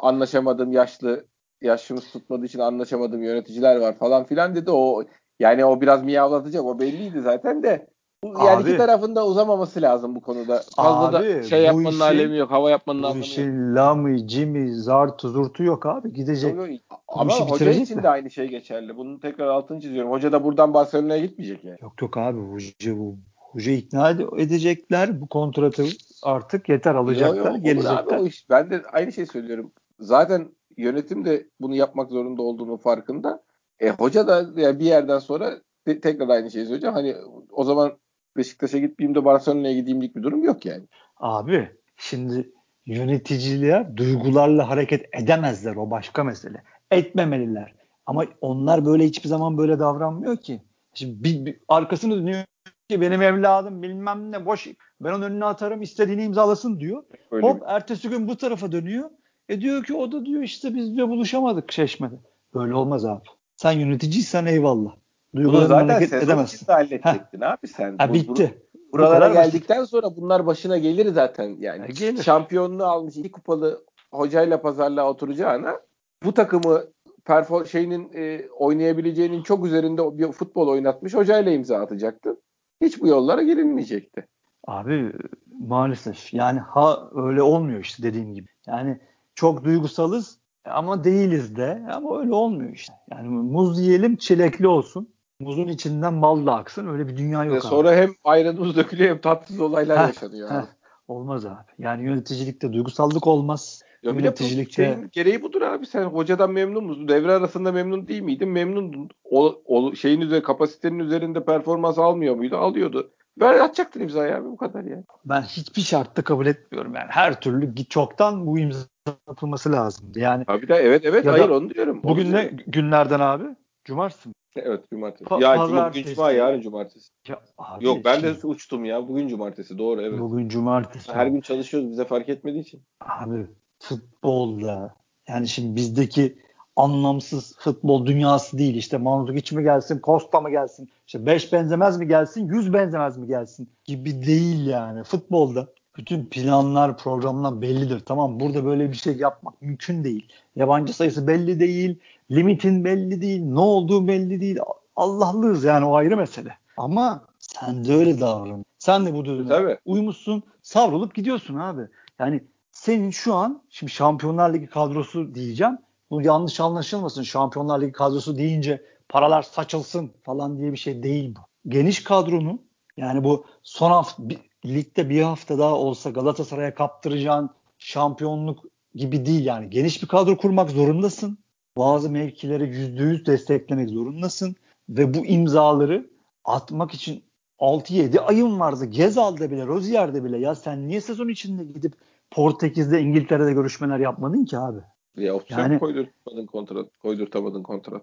Anlaşamadım, yaşlı yaşımız tutmadığı için anlaşamadığım yöneticiler var falan filan dedi. O yani o biraz miyavlatacak, o belliydi zaten de. Yani abi, iki tarafında uzamaması lazım bu konuda. Fazla da şey yapmanın işi, alemi yok. Hava yapmanın alemi yok. Bu işin lamı, cimi, zar, tuzurtu yok abi. Gidecek. Yok, yok. Ama hoca için de. de aynı şey geçerli. Bunun tekrar altını çiziyorum. Hoca da buradan Barcelona'ya gitmeyecek yani. Yok yok abi. Hoca, bu, hoca ikna edecekler. Bu kontratı artık yeter alacaklar. Yok, yok, gelecekler. Abi, o iş. Ben de aynı şey söylüyorum. Zaten yönetim de bunu yapmak zorunda olduğunun farkında. E, hoca da yani bir yerden sonra te- tekrar aynı şeyi söyleyeceğim. Hani o zaman Beşiktaş'a gitmeyeyim de Barcelona'ya gideyimlik bir durum yok yani. Abi şimdi yöneticiler duygularla hareket edemezler, o başka mesele. Etmemeliler. Ama onlar böyle hiçbir zaman böyle davranmıyor ki. Şimdi bir, bir, arkasını dönüyor ki benim evladım bilmem ne boş, ben onun önüne atarım istediğini imzalasın diyor. Öyle Hop mi? Ertesi gün bu tarafa dönüyor. E diyor ki o da diyor işte biz diyor buluşamadık Çeşme'de. Böyle olmaz abi. Sen yöneticiysen eyvallah. Bunu zaten sezon içinde halledecektin ha. abi sen. Ha, bitti. Buralara geldikten basit. Sonra bunlar başına gelir zaten yani. Ya gelir. Şampiyonluğu almış iki kupalı hocayla pazarlığa oturacağına bu takımı perfor şeyinin e, oynayabileceğinin çok üzerinde bir futbol oynatmış hocayla imza atacaktın. Hiç bu yollara girilmeyecekti. Abi maalesef yani ha öyle olmuyor işte dediğim gibi. Yani çok duygusalız ama değiliz de, ama öyle olmuyor işte. Yani muz yiyelim çilekli olsun. Muzun içinden bal da aksın. Öyle bir dünya yok. Ve sonra abi. Hem ayranımız dökülüyor hem tatsız olaylar yaşanıyor. Heh, abi. Olmaz abi. Yani yöneticilikte duygusallık olmaz. Ya yöneticilikte... Şeyin gereği budur abi. Sen hocadan memnun musun? Devre arasında memnun değil miydin? Memnundun. O, o şeyin üzerinde, kapasitenin üzerinde performans almıyor muydu? Alıyordu. Ben atacaktın imzayı abi, bu kadar yani. Ben hiçbir şartta kabul etmiyorum yani. Her türlü çoktan bu imza atılması lazımdı. Yani. Abi de evet evet hayır onu diyorum. Bugün onu diyorum. Ne günlerden abi? Cumartesi mi? Evet cumartesi. Pa- ya cumartesi. Bugün cuma, yarın cumartesi. Ya, abi, yok ben şimdi... de uçtum ya. Bugün cumartesi, doğru evet. Bugün cumartesi. Her gün çalışıyoruz, bize fark etmediği için. Abi futbolda yani şimdi bizdeki anlamsız futbol dünyası değil. İşte Mandzukic mi gelsin, Costa mı gelsin, işte beş benzemez mi gelsin, yüz benzemez mi gelsin gibi değil yani. Futbolda bütün planlar, programlar bellidir. Tamam, burada böyle bir şey yapmak mümkün değil. Yabancı sayısı belli değil. Limitin belli değil. Ne olduğu belli değil. Allah'lıyız yani, o ayrı mesele. Ama sen de öyle davran. Sen de bu düzene uymuşsun. Savrulup gidiyorsun abi. Yani senin şu an, şimdi Şampiyonlar Ligi kadrosu diyeceğim. Bu yanlış anlaşılmasın. Şampiyonlar Ligi kadrosu deyince paralar saçılsın falan diye bir şey değil bu. Geniş kadronu, yani bu son hafta... Ligde bir hafta daha olsa Galatasaray'a kaptıracağın şampiyonluk gibi değil yani. Geniş bir kadro kurmak zorundasın. Bazı mevkileri yüzde yüz desteklemek zorundasın. Ve bu imzaları atmak için altı yedi ayın vardı. Gezal'da bile, Rozier'de bile. Ya sen niye sezon içinde gidip Portekiz'de, İngiltere'de görüşmeler yapmadın ki abi? Ya opsiyon yani, koydurtamadın kontrat, koydurtamadın kontrat.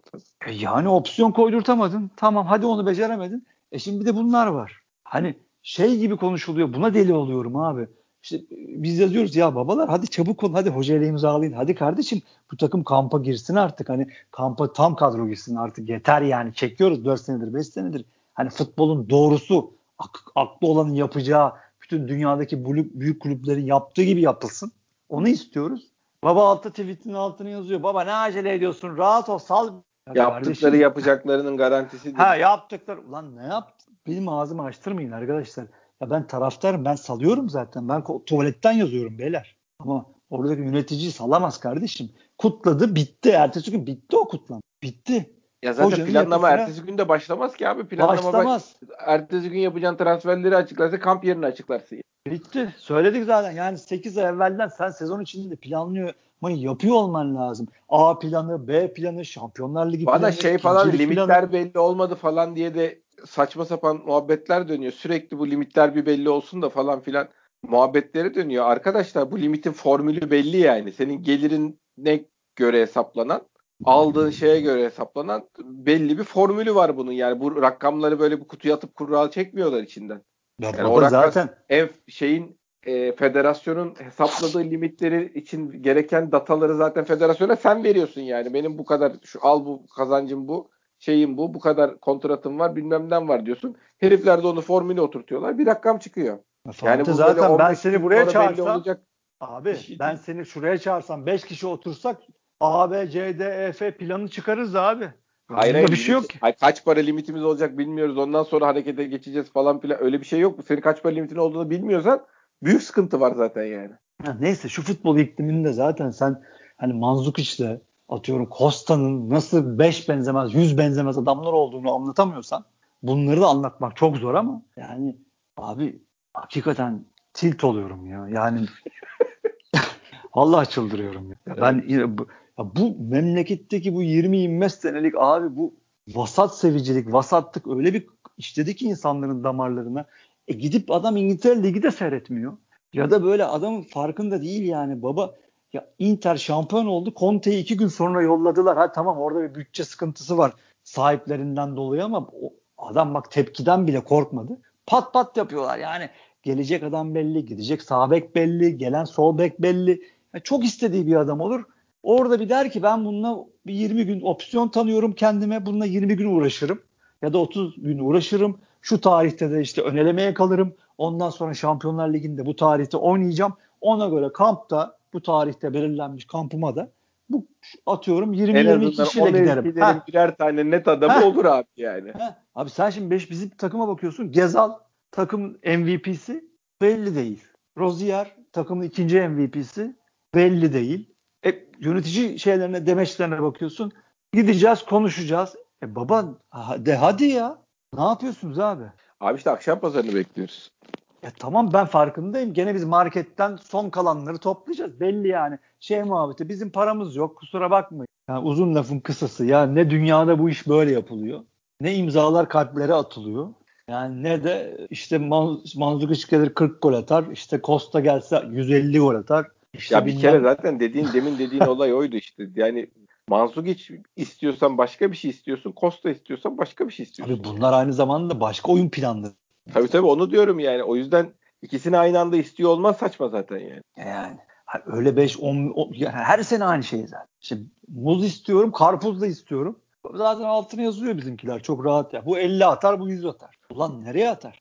Yani opsiyon koydurtamadın. Tamam, hadi onu beceremedin. E şimdi bir de bunlar var. Hani şey gibi konuşuluyor. Buna deli oluyorum abi. İşte biz yazıyoruz ya babalar hadi çabuk olun, hadi hocayla imzalayın. Hadi kardeşim bu takım kampa girsin artık. Hani kampa tam kadro girsin artık. Yeter yani. Çekiyoruz dört senedir, beş senedir. Hani futbolun doğrusu, ak- aklı olanın yapacağı, bütün dünyadaki büyük, büyük kulüplerin yaptığı gibi yapılsın. Onu istiyoruz. Baba altta tweet'in altına yazıyor. Baba ne acele ediyorsun? Rahat ol, sal. Ya yaptıkları kardeşim, yapacaklarının garantisi değil. Ha yaptıkları. Ulan ne yaptın? Benim ağzımı açtırmayın arkadaşlar. Ya ben taraftarım. Ben salıyorum zaten. Ben tuvaletten yazıyorum beyler. Ama oradaki yönetici salamaz kardeşim. Kutladı, bitti. Ertesi gün bitti o kutlama. Bitti. Ya zaten hocanın planlama yapısına... ertesi gün de başlamaz ki abi. Planlama başlamaz. Baş... Ertesi gün yapacağın transferleri açıklarsa kamp yerini açıklarsın. Bitti. Söyledik zaten. Yani sekiz ay evvelden sen sezon içinde de planlıyor. Yapıyor olman lazım. A planı, B planı, Şampiyonlar Ligi planı. Bana şey falan, limitler planı belli olmadı falan diye de saçma sapan muhabbetler dönüyor. Sürekli bu limitler bir belli olsun da falan filan muhabbetleri dönüyor. Arkadaşlar bu limitin formülü belli yani. Senin gelirine göre hesaplanan aldığın şeye göre hesaplanan belli bir formülü var bunun. Yani bu rakamları böyle bir kutuya atıp kurral çekmiyorlar içinden. Ya yani o rakam zaten ev şeyin e, federasyonun hesapladığı limitleri için gereken dataları zaten federasyona sen veriyorsun yani. Benim bu kadar şu al bu kazancım bu, şeyim bu, bu kadar kontratım var, bilmemden var diyorsun. Herifler de onu formüle oturtuyorlar. Bir rakam çıkıyor. Ya yani bu zaten ben seni buraya çağırsam abi, ben seni şuraya çağırsam beş kişi otursak A, B, C, D, E, F planı çıkarırız abi. Hayır, hayır, bir şey yok ki. Hayır, kaç para limitimiz olacak bilmiyoruz. Ondan sonra harekete geçeceğiz falan filan. Öyle bir şey yok mu? Senin kaç para limitin olduğunu bilmiyorsan büyük sıkıntı var zaten yani. Ya neyse, şu futbol ikliminde zaten sen hani Mandzukić'le atıyorum Costa'nın nasıl beş benzemez, yüz benzemez adamlar olduğunu anlatamıyorsan bunları da anlatmak çok zor ama yani abi hakikaten tilt oluyorum ya. Yani Allah çıldırıyorum ya. Evet. Ben ya bu memleketteki bu yirmi yirmi beş senelik abi bu vasat sevicilik, vasatlık öyle bir işledi ki insanların damarlarına. E gidip adam İngiltere Ligi de seyretmiyor. Ya da böyle adamın farkında değil yani baba. Ya Inter şampiyon oldu. Conte'yi iki gün sonra yolladılar. Ha tamam, orada bir bütçe sıkıntısı var sahiplerinden dolayı ama o adam bak tepkiden bile korkmadı. Pat pat yapıyorlar yani. Gelecek adam belli, gidecek sağ bek belli, gelen sol bek belli. Yani çok istediği bir adam olur. Orada bir der ki ben bununla bir yirmi gün opsiyon tanıyorum kendime. Bununla yirmi gün uğraşırım ya da otuz gün uğraşırım. Şu tarihte de işte önelemeye kalırım. Ondan sonra Şampiyonlar Ligi'nde bu tarihte oynayacağım. Ona göre kampta bu tarihte belirlenmiş kampıma da bu atıyorum yirmi yirmi iki kişiyle giderim. Ha. Birer tane net adamı ha. olur abi yani. Ha. Abi sen şimdi beş, bizim takıma bakıyorsun. Gezal takım M V P'si belli değil. Rozier takımın ikinci M V P'si belli değil. E, yönetici şeylerine, demeçlerine bakıyorsun. Gideceğiz, konuşacağız. E baba de hadi ya. Ne yapıyorsunuz abi? Abi işte akşam pazarını bekliyoruz. E tamam, ben farkındayım. Gene biz marketten son kalanları toplayacağız. Belli yani. Şey muhabbeti, bizim paramız yok. Kusura bakmayın. Yani uzun lafın kısası. Ya ne dünyada bu iş böyle yapılıyor. Ne imzalar kalplere atılıyor. Yani ne de işte Mandzukić gelir kırk gol atar. İşte Costa gelse yüz elli gol atar. İşte ya bir bilmem. Kere zaten dediğin demin dediğin olay oydu işte. Yani Mandzukić istiyorsan başka bir şey istiyorsun. Costa istiyorsan başka bir şey istiyorsun. Abi bunlar aynı zamanda başka oyun planları. Tabii tabii, onu diyorum yani. O yüzden ikisini aynı anda istiyor olmaz saçma zaten yani. Yani öyle beş on yani her sene aynı şey zaten. İşte muz istiyorum, karpuz da istiyorum. Zaten altına yazıyor bizimkiler çok rahat ya. Bu elli atar, bu yüz atar. Ulan nereye atar?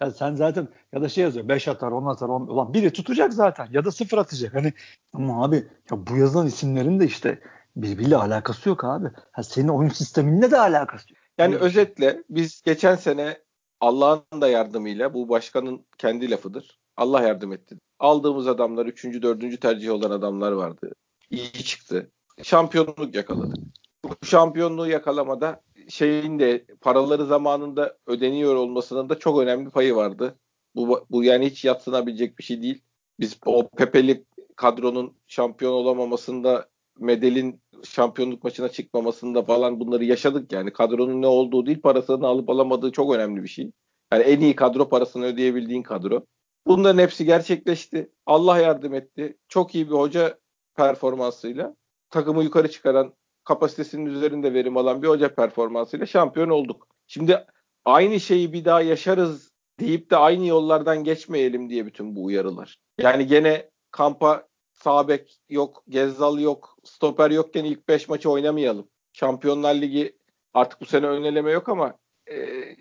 Ya sen zaten ya da şey yazıyor beş atar, on atar, on, ulan biri tutacak zaten ya da sıfır atacak. Hani ama abi ya bu yazılan isimlerin de işte birbiriyle alakası yok abi. Ha, senin oyun sisteminle de alakası yok. Yani evet. Özetle biz geçen sene Allah'ın da yardımıyla, bu başkanın kendi lafıdır, Allah yardım etti. Aldığımız adamlar üçüncü, dördüncü tercih olan adamlar vardı. İyi çıktı. Şampiyonluk yakaladık. Bu şampiyonluğu yakalamada şeyin de paraları zamanında ödeniyor olmasının da çok önemli payı vardı. Bu, bu yani hiç yadsınabilecek bir şey değil. Biz o Pepe'li kadronun şampiyon olamamasında, Medel'in şampiyonluk maçına çıkmamasında falan bunları yaşadık yani. Kadronun ne olduğu değil, parasını alıp alamadığı çok önemli bir şey. Yani en iyi kadro, parasını ödeyebildiğin kadro. Bunların hepsi gerçekleşti. Allah yardım etti. Çok iyi bir hoca performansıyla takımı yukarı çıkaran, kapasitesinin üzerinde verim alan bir hoca performansıyla şampiyon olduk. Şimdi aynı şeyi bir daha yaşarız deyip de aynı yollardan geçmeyelim diye bütün bu uyarılar. Yani gene kampa sağ bek yok, Gezzal yok, stoper yokken ilk beş maçı oynamayalım. Şampiyonlar Ligi artık bu sene önleme yok ama e,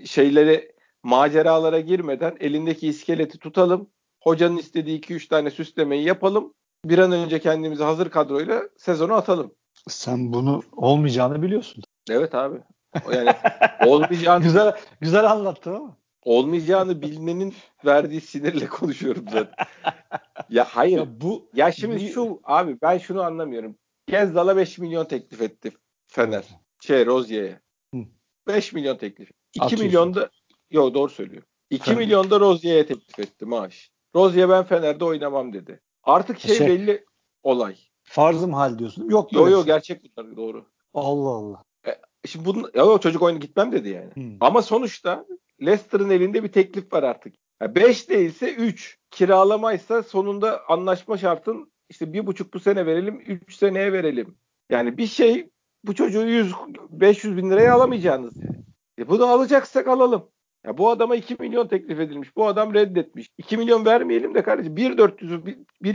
şeyleri, maceralara girmeden elindeki iskeleti tutalım. Hocanın istediği iki üç tane süslemeyi yapalım. Bir an önce kendimizi hazır kadroyla sezonu atalım. Sen bunu olmayacağını biliyorsun. Evet abi. Yani olmayacağını güzel güzel anlattın ama. Olmayacağını bilmenin verdiği sinirle konuşuyorum zaten. Ya hayır. Ya bu ya şimdi bu, şu abi ben şunu anlamıyorum. Gezzal'a beş milyon teklif etti Fener. Şey Rozier'e. beş milyon teklif. iki milyonda yok doğru söylüyor. iki milyonda Rozier'e teklif etti maaş. Rozier ben Fener'de oynamam dedi. Artık şey, şey belli olay. Farzım hal diyorsun. Yok yok yo, gerçek bunlar doğru. Allah Allah. E, şimdi bunun ya o çocuk oyunu gitmem dedi yani. Hmm. Ama sonuçta Leicester'ın elinde bir teklif var artık. beş değilse üç. Kiralamaysa sonunda anlaşma şartın işte bir buçuk bu sene verelim, üç seneye verelim. Yani bir şey bu çocuğu yüz beş yüz bin liraya alamayacağınız. E bunu alacaksak alalım. Ya bu adama iki milyon teklif edilmiş. Bu adam reddetmiş. iki milyon vermeyelim de kardeşim bir milyon dört yüz bin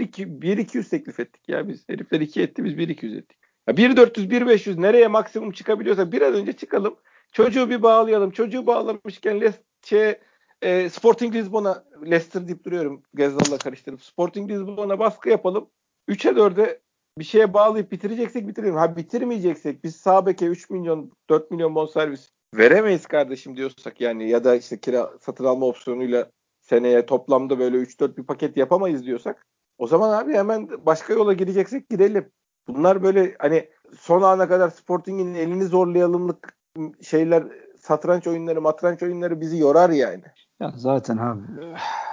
iki yüz teklif ettik ya biz. Herifler iki etti, biz bir milyon iki yüz ettik. Ya bir milyon dört yüz bin beş yüz nereye maksimum çıkabiliyorsa bir an önce çıkalım. Çocuğu bir bağlayalım. Çocuğu bağlamışken Les, şey, e, Sporting Lisbon'a, Leicester deyip duruyorum Gezzal'la karıştırıp. Sporting Lisbon'a baskı yapalım. üçe dörde bir şeye bağlayıp bitireceksek bitirelim. Ha bitirmeyeceksek biz sağ beke üç milyon dört milyon bonservis veremeyiz kardeşim diyorsak yani, ya da işte kira satın alma opsiyonuyla seneye toplamda böyle üç dört bir paket yapamayız diyorsak, o zaman abi hemen başka yola gireceksek girelim. Bunlar böyle hani son ana kadar Sporting'in elini zorlayalımlık şeyler, satranç oyunları, matranç oyunları bizi yorar yani. Ya zaten abi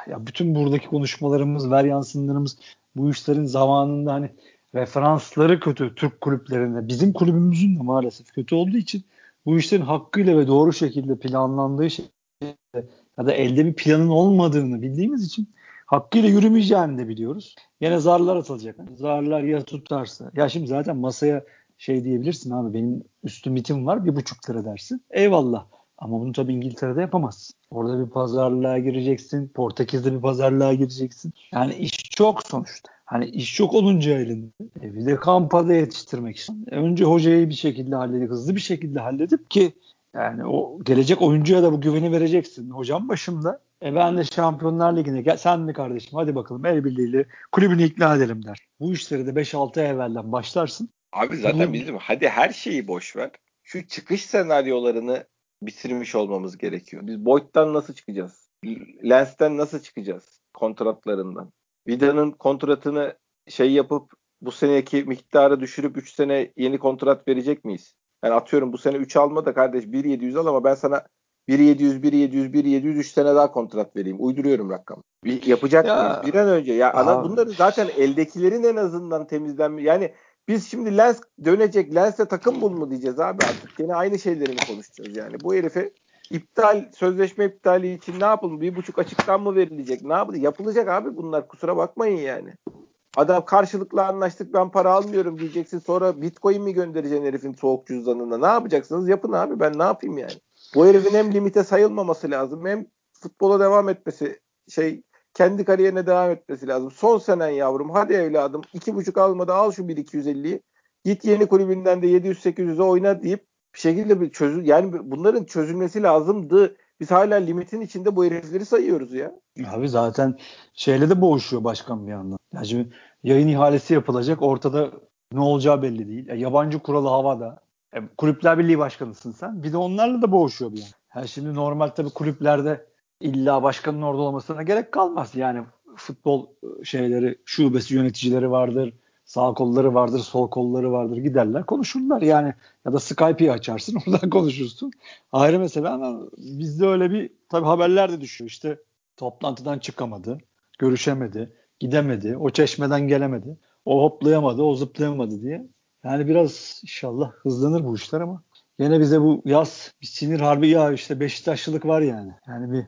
ya bütün buradaki konuşmalarımız, varyansınlarımız bu işlerin zamanında hani referansları kötü Türk kulüplerinde, bizim kulübümüzün de maalesef kötü olduğu için bu işlerin hakkıyla ve doğru şekilde planlandığı şekilde ya da elde bir planın olmadığını bildiğimiz için hakkıyla yürümeyeceğini de biliyoruz. Yine zarlar atılacak. Zarlar ya tutarsa. Ya şimdi zaten masaya şey diyebilirsin abi, benim üstüm bitim var bir buçuk lira dersin. Eyvallah. Ama bunu tabii İngiltere'de yapamazsın. Orada bir pazarlığa gireceksin. Portekiz'de bir pazarlığa gireceksin. Yani iş çok sonuçta. Hani iş çok olunca elinde. E bir de kampada yetiştirmek için. Önce hocayı bir şekilde halledip, hızlı bir şekilde halledip ki yani o gelecek oyuncuya da bu güveni vereceksin. Hocam başımda. E ben de Şampiyonlar Ligi'ne gel, sen mi kardeşim hadi bakalım el birliğiyle kulübünü ikna edelim der. Bu işleri de beş altı ay evvelden başlarsın. Abi zaten Bunu... bizim hadi her şeyi boş ver. Şu çıkış senaryolarını bitirmiş olmamız gerekiyor. Biz Boyd'dan nasıl çıkacağız? Lens'ten nasıl çıkacağız? Kontratlarından. Vida'nın kontratını şey yapıp bu seneki miktarı düşürüp üç sene yeni kontrat verecek miyiz? Yani atıyorum bu sene üç alma da kardeş bir milyon yedi yüz al ama ben sana bir milyon yedi yüz, bir milyon yedi yüz, bir milyon yedi yüz üç sene daha kontrat vereyim. Uyduruyorum rakamı. Bir, yapacak ya. mıyız? Bir an önce. Ya adam bunları zaten eldekilerin en azından temizlenme. Yani biz şimdi Lens dönecek, Lens'le takım bul mu diyeceğiz abi artık. Yine aynı şeylerini konuşacağız yani. Bu herife İptal, sözleşme iptali için ne yapalım? Bir buçuk açıktan mı verilecek? Ne yapalım? Yapılacak abi bunlar, kusura bakmayın yani. Adam karşılıklı anlaştık, ben para almıyorum diyeceksin. Sonra bitcoin mi göndereceksin herifin soğuk cüzdanına? Ne yapacaksınız? Yapın abi, ben ne yapayım yani? Bu herifin hem limite sayılmaması lazım, hem futbola devam etmesi, şey kendi kariyerine devam etmesi lazım. Son senen yavrum, hadi evladım iki buçuk almadı, al şu bir milyon iki yüz elliyi. Git yeni kulübünden de yedi yüz sekiz yüze oyna deyip bir şekilde bir çözüm, yani bunların çözülmesi lazımdı. Biz hala limitin içinde bu herifleri sayıyoruz ya. Abi zaten şeyle de boğuşuyor başkan bir yandan. Ya şimdi yayın ihalesi yapılacak, ortada ne olacağı belli değil. Ya yabancı kuralı havada. Ya Kulüpler Birliği başkanısın sen. Bir de onlarla da boğuşuyor bir yandan. Ya şimdi normal tabii kulüplerde illa başkanın orada olmasına gerek kalmaz. Yani futbol şeyleri, şubesi yöneticileri vardır. Sağ kolları vardır, sol kolları vardır. Giderler, konuşurlar yani. Ya da Skype'yi açarsın, oradan konuşursun. Ayrı mesele ama bizde öyle bir tabii haberler de düşüyor. İşte toplantıdan çıkamadı, görüşemedi, gidemedi, o çeşmeden gelemedi, o hoplayamadı, o zıplayamadı diye. Yani biraz inşallah hızlanır bu işler ama yine bize bu yaz bir sinir harbi, ya işte Beşiktaşlılık var yani. Yani bir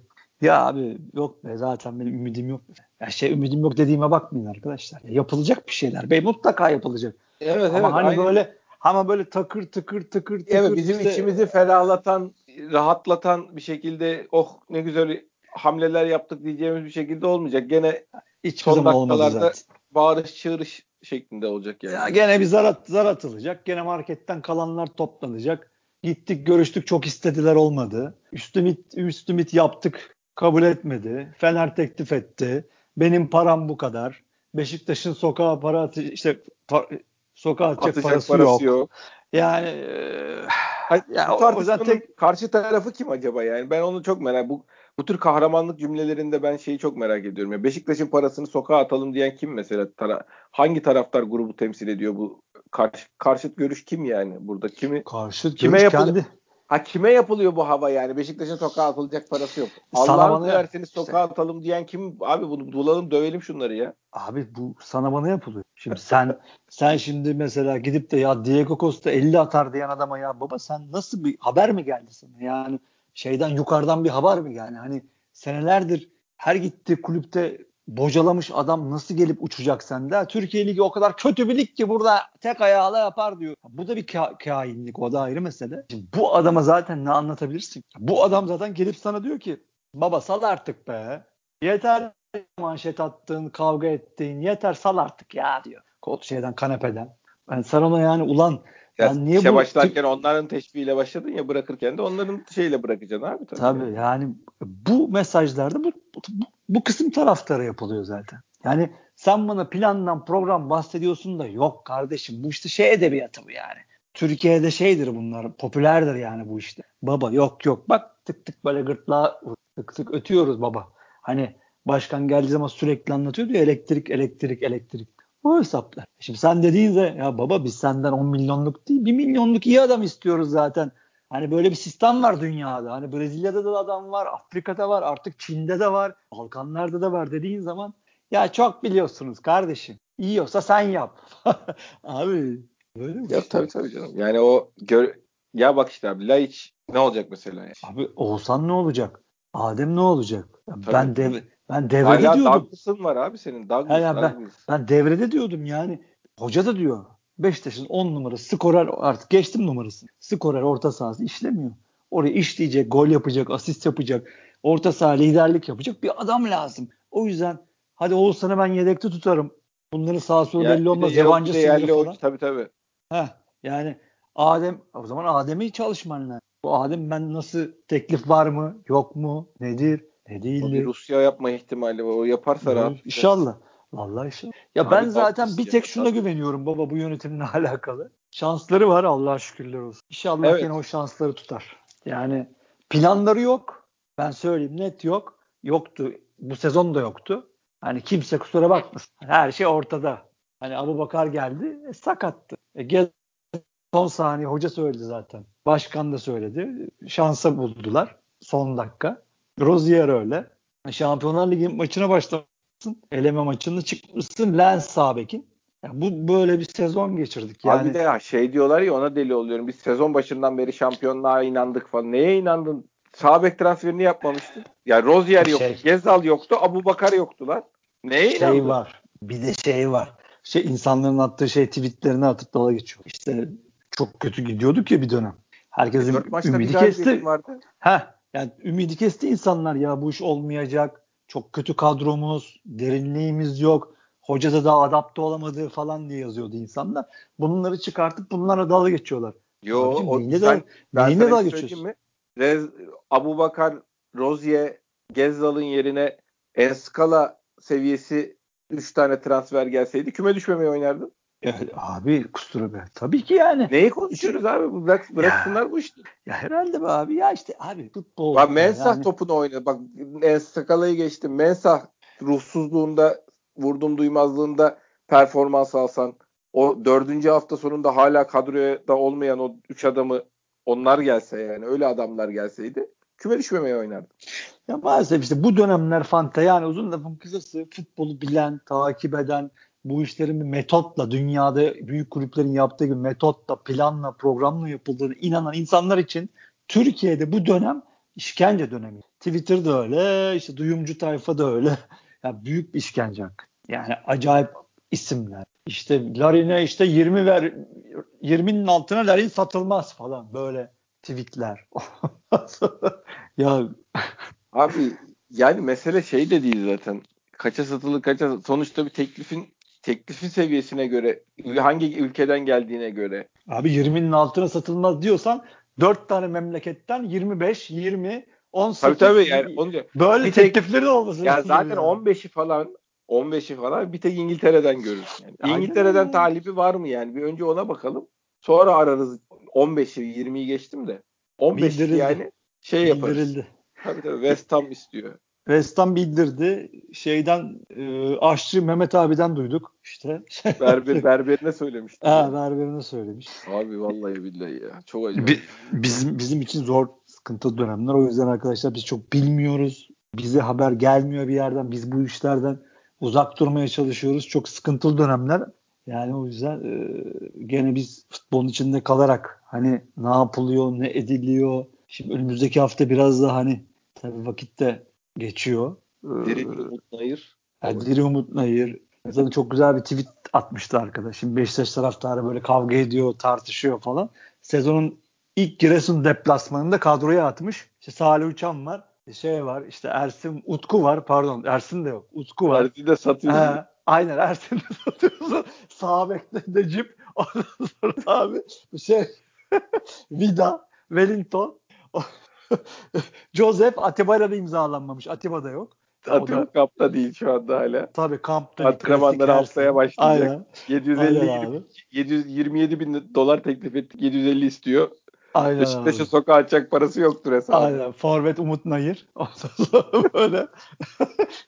ya abi yok be, zaten benim ümidim yok be. Ya şey ümidim yok dediğime bakmayın arkadaşlar. Ya yapılacak bir şeyler. Bey mutlaka yapılacak. Evet ama evet. Hani aynen. Böyle ama böyle takır tıkır tıkır tıkır. Evet, bizim işte içimizi ferahlatan, rahatlatan bir şekilde oh ne güzel hamleler yaptık diyeceğimiz bir şekilde olmayacak. Gene hiç son dakikalarda bağırış çığırış şeklinde olacak yani. Ya gene bir zar, at, zar atılacak. Gene marketten kalanlar toplanacak. Gittik görüştük, çok istediler, olmadı. Üstümit üstümit yaptık. Kabul etmedi. Fener teklif etti. Benim param bu kadar. Beşiktaş'ın sokağa para atı, işte par- sokağa atacak, atacak parası, parası yok. yok. Yani e- ya, o, o yüzden tek karşı tarafı kim acaba yani? Ben onu çok merak bu bu tür kahramanlık cümlelerinde ben şeyi çok merak ediyorum. Ya Beşiktaş'ın parasını sokağa atalım diyen kim mesela? Tara- hangi taraftar grubu temsil ediyor bu karşı karşıt görüş kim yani burada? Kimi karşıt kime yapıldı? Ha kime yapılıyor bu hava yani? Beşiktaş'ın sokağa atılacak parası yok. Allah'ını verseniz sokağa atalım diyen kim? Abi bunu bulalım, dövelim şunları ya. Abi bu sana bana yapılıyor. Şimdi sen sen şimdi mesela gidip de ya Diego Costa elli atar diyen adama ya baba sen nasıl bir haber mi geldi sana? Yani şeyden yukarıdan bir haber mi yani? Hani senelerdir her gitti kulüpte bocalamış adam nasıl gelip uçacak sende? Türkiye Ligi o kadar kötü bir lig ki burada tek ayağıyla yapar diyor. Bu da bir ka- kainlik, o da ayrı mesele. Şimdi bu adama zaten ne anlatabilirsin? Bu adam zaten gelip sana diyor ki baba sal artık be. Yeter manşet attın, kavga ettin, yeter sal artık ya diyor. Şeyden, kanepeden. Yani sen ona yani ulan ya niye işe bu... başlarken onların teşbihiyle başladın ya, bırakırken de onların şeyle bırakacaksın abi tabii. Tabii yani, yani bu mesajlarda bu, bu, bu kısım taraftara yapılıyor zaten. Yani sen bana plandan program bahsediyorsun da yok kardeşim bu işte şey edebiyatı bu yani. Türkiye'de şeydir bunlar, popülerdir yani bu işte. Baba yok yok bak tık tık böyle gırtlağa tık tık ötüyoruz baba. Hani başkan geldiği zaman sürekli anlatıyordu ya elektrik elektrik elektrik. O hesaplar. Şimdi sen dediğinde ya baba biz senden on milyonluk değil bir milyonluk iyi adam istiyoruz zaten. Hani böyle bir sistem var dünyada. Hani Brezilya'da da adam var, Afrika'da var, artık Çin'de de var, Balkanlar'da da var dediğin zaman ya çok biliyorsunuz kardeşim. İyiyorsa sen yap. Abi böyle mi? Ya işte? Tabii tabii canım. Yani o gör... ya bak işte abi Laiç ne olacak mesela? Yani? Abi Oğuzhan ne olacak? Adem ne olacak? Tabii. Ben de Ben devrede hala diyordum. Douglas'ın var abi senin. Douglas, yani ben, ben devrede diyordum yani. Hoca da diyor. Beşiktaş'ın on numarası skorer, artık geçtim numarasını. Skorer orta sahası işlemiyor. Oraya işleyecek, gol yapacak, asist yapacak, orta saha liderlik yapacak bir adam lazım. O yüzden hadi Oğuzhan'ı ben yedekte tutarım. Bunların sağ solu belli olmaz. Yabancı sınırı falan. Tabii tabii. Heh, yani Adem, o zaman Adem'i çalışman lazım. Bu Adem ben nasıl, teklif var mı, yok mu, nedir? Bir Rusya yapma ihtimali var. O yaparsa rahat. İnşallah. Vallahi inşallah. Ya ben zaten bir tek şuna güveniyorum baba bu yönetimle alakalı. Şansları var Allah'a şükürler olsun. İnşallah evet. Yine o şansları tutar. Yani planları yok. Ben söyleyeyim net yok. Yoktu. Bu sezon da yoktu. Hani kimse kusura bakmasın. Her şey ortada. Hani Abubakar geldi. E, sakattı. E, gel son saniye hoca söyledi zaten. Başkan da söyledi. Şansa buldular. Son dakika. Rozier öyle. Şampiyonlar Ligi maçına başlamışsın. Eleme maçında çıkmışsın. Lens sağ bekin. Yani bu böyle bir sezon geçirdik. Yani... Abi de ya şey diyorlar ya, ona deli oluyorum. Biz sezon başından beri şampiyonluğa inandık falan. Neye inandın? Sağ bek transferini yapmamıştık. Ya yani Rozier yoktu. Şey... Gezal yoktu. Abubakar yoktu lan. Neye şey inandın? Şey var. Bir de şey var. Şey, insanların attığı şey tweetlerini atıp dala geçiyor. İşte çok kötü gidiyorduk ya bir dönem. Herkesin e, ümidi kesti. Heh. Yani ümidi kesti insanlar ya bu iş olmayacak. Çok kötü kadromuz, derinliğimiz yok. Hoca da daha adapte olamadı falan diye yazıyordu insanlar. Bunları çıkartıp bunlara dalga geçiyorlar. Yo, o, neyine sen, dalga, neyine dalga geçiyorsun? Rez, Abubakar, Rozier, Gezzal'ın yerine Enskala seviyesi üç tane transfer gelseydi küme düşmemeye oynardın. Yani, abi kusura be. Tabii ki yani. Neyi konuşuyoruz abi? Bırak, bıraksınlar ya, bu işte. Ya herhalde be abi. Ya işte abi futbol. Bak Mensah yani. Topunu oynadı. Bak Sakala'yı geçti. Mensah ruhsuzluğunda, vurdum duymazlığında performans alsan, o dördüncü hafta sonunda hala kadroya da olmayan o üç adamı, onlar gelse yani öyle adamlar gelseydi küme düşmemeye oynardı. Ya maalesef işte bu dönemler fanta yani, uzun lafın kısası futbolu bilen, takip eden, bu işlerin bir metotla, dünyada büyük kulüplerin yaptığı gibi metotla, planla, programla yapıldığını inanan insanlar için Türkiye'de bu dönem işkence dönemi. Twitter'da öyle, işte duyumcu tayfa da öyle. Ya büyük bir işkence. Yani acayip isimler. İşte Larin'e işte yirmi ver, yirminin altına Larin satılmaz falan böyle tweetler. Ya abi yani mesele şey de değil zaten. Kaça satılır kaça satılır. Sonuçta bir teklifin Teklifin seviyesine göre, hangi ülkeden geldiğine göre. Abi yirminin altına satılmaz diyorsan dört tane memleketten yirmi beş, yirmi, on sekiz. Tabii tabii yani onu diyor. Böyle teklifleri de olmasın. Ya zaten yani. on beşi falan on beşi falan bir tek İngiltere'den görürsün. Yani. İngiltere'den talibi var mı yani? Bir önce ona bakalım. Sonra ararız. on beşi yirmiyi geçtim de. on beş yani şey yaparız. Bildirildi. Tabii tabii West Ham istiyor. West Ham bildirdi. Şeyden e, aşçı Mehmet abi'den duyduk işte. Berber, berberine söylemiş. Ha, berberine söylemiş. Abi vallahi billahi ya. Çok acayip. Bi, bizim bizim için zor, sıkıntılı dönemler. O yüzden arkadaşlar biz çok bilmiyoruz. Bize haber gelmiyor bir yerden. Biz bu işlerden uzak durmaya çalışıyoruz. Çok sıkıntılı dönemler. Yani o yüzden e, gene biz futbolun içinde kalarak hani ne yapılıyor, ne ediliyor. Şimdi önümüzdeki hafta biraz da hani tabii vakitte geçiyor. Derin Umut Nayır. Yani biri Umut Nayır. Zaten çok güzel bir tweet atmıştı arkadaş. Şimdi Beşiktaş taraftarı böyle kavga ediyor, tartışıyor falan. Sezonun ilk Giresun deplasmanında kadroya atmış. İşte Salih Uçan var, şey var, işte Ersin, Utku var, pardon Ersin de yok, Utku var. Ersin de satıyor. Aynen, Ersin de satıyorsun. Sağ bekte de Cip. Ondan sonra abi şey Vida, Wellington, Joseph, Atiba'yla da imzalanmamış. Atiba da yok. Atiba da kampta değil şu anda hala. Tabii kampta. Antrenmanları haftaya başlayacak. Aynen. yedi yüz elli, yedi yüz yirmi yedi bin dolar teklif ettik. yedi yüz elli istiyor. Aynen. Beşiktaş'a sokağa atacak parası yoktur hesabı. Aynen. Forvet Umut Nayır. Ondan sonra böyle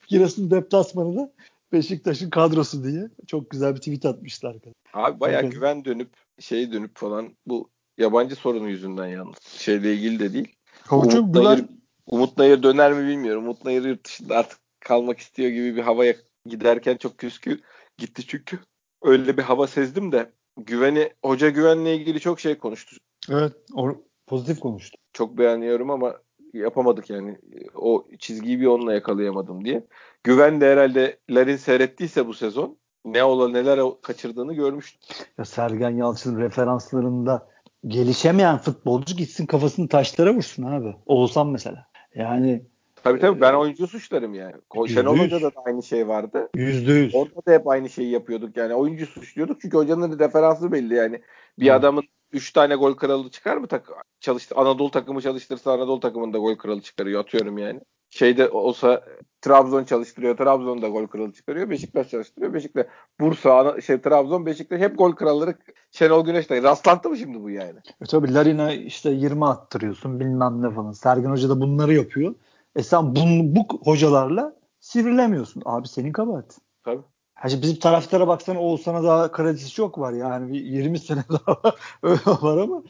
Giresun deplasmanında Beşiktaş'ın kadrosu diye çok güzel bir tweet atmışlar arkadaşlar. Abi bayağı evet. Güven dönüp şey dönüp falan bu yabancı sorunu yüzünden yalnız. Şeyle ilgili de değil. Umut Nayır, Umut Nayır döner mi bilmiyorum. Umut Nayır yurt dışında artık kalmak istiyor gibi bir havaya giderken çok küskü gitti çünkü. Öyle bir hava sezdim de Güven'i, hoca Güven'le ilgili çok şey konuştu. Evet, o pozitif konuştu. Çok beğeniyorum ama yapamadık yani. O çizgiyi bir onunla yakalayamadım diye. Güven de herhalde Larin seyrettiyse bu sezon ne ola neler kaçırdığını görmüştü. Ya Sergen Yalçın referanslarında gelişemeyen futbolcu gitsin kafasını taşlara vursun abi. Oğuzhan mesela. Yani tabii tabii ben oyuncu suçlarım yani. Şenol Hoca'da da aynı şey vardı. yüzde yüz. Orada da hep aynı şeyi yapıyorduk yani. Oyuncu suçluyorduk çünkü hocanın referansı belli yani. Bir hmm. adamın üç tane gol kralı çıkar mı? Tak- çalıştı, Anadolu takımı çalıştırsa Anadolu takımında gol kralı çıkarıyor atıyorum yani. Şeyde olsa Trabzon çalıştırıyor, Trabzon'da gol kralı çıkarıyor. Beşiktaş çalıştırıyor, Beşiktaş. Bursa, şey Trabzon, Beşiktaş hep gol kralları Şenol Güneş'te. Rastlantı mı şimdi bu yani? E tabii Larin'e işte yirmi attırıyorsun bilmem ne falan. Sergen Hoca da bunları yapıyor. E sen bunu, bu hocalarla sivrilemiyorsun. Abi senin kabahat. Tabii. Şimdi bizim taraftara baksana Oğuzhan'a daha kredisi çok var yani yirmi sene daha var, öyle var ama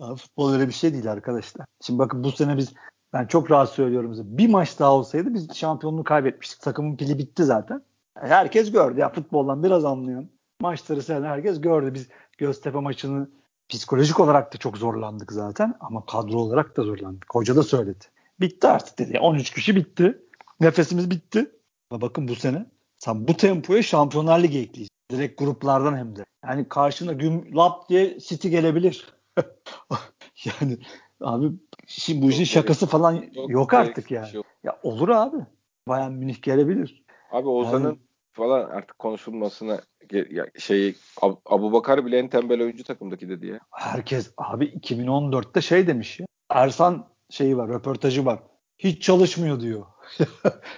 abi futbol öyle bir şey değil arkadaşlar. Şimdi bakın bu sene biz ben çok rahat söylüyorum size bir maç daha olsaydı biz şampiyonluğu kaybetmiştik. Takımın pili bitti zaten. Herkes gördü ya futboldan biraz anlayan maçları sen herkes gördü. Biz Göztepe maçını psikolojik olarak da çok zorlandık zaten ama kadro olarak da zorlandık. Hoca da söyledi. Bitti artık dedi. on üç kişi bitti. Nefesimiz bitti. Ama bakın bu sene sen bu tempoya Şampiyonlar Ligi ekleyeceksin. Direkt gruplardan hem de. Yani karşına güm lap diye City gelebilir. Yani abi şimdi bu işin şakası falan yok, yok artık yani. Şey ya olur abi. Bayern Münih gelebilir. Abi Ozan'ın yani, falan artık konuşulmasına şey Ab- Abubakar bile en tembel oyuncu takımdaki dedi ya. Herkes abi iki bin on dörtte şey demiş ya. Ersan şeyi var, röportajı var. Hiç çalışmıyor diyor.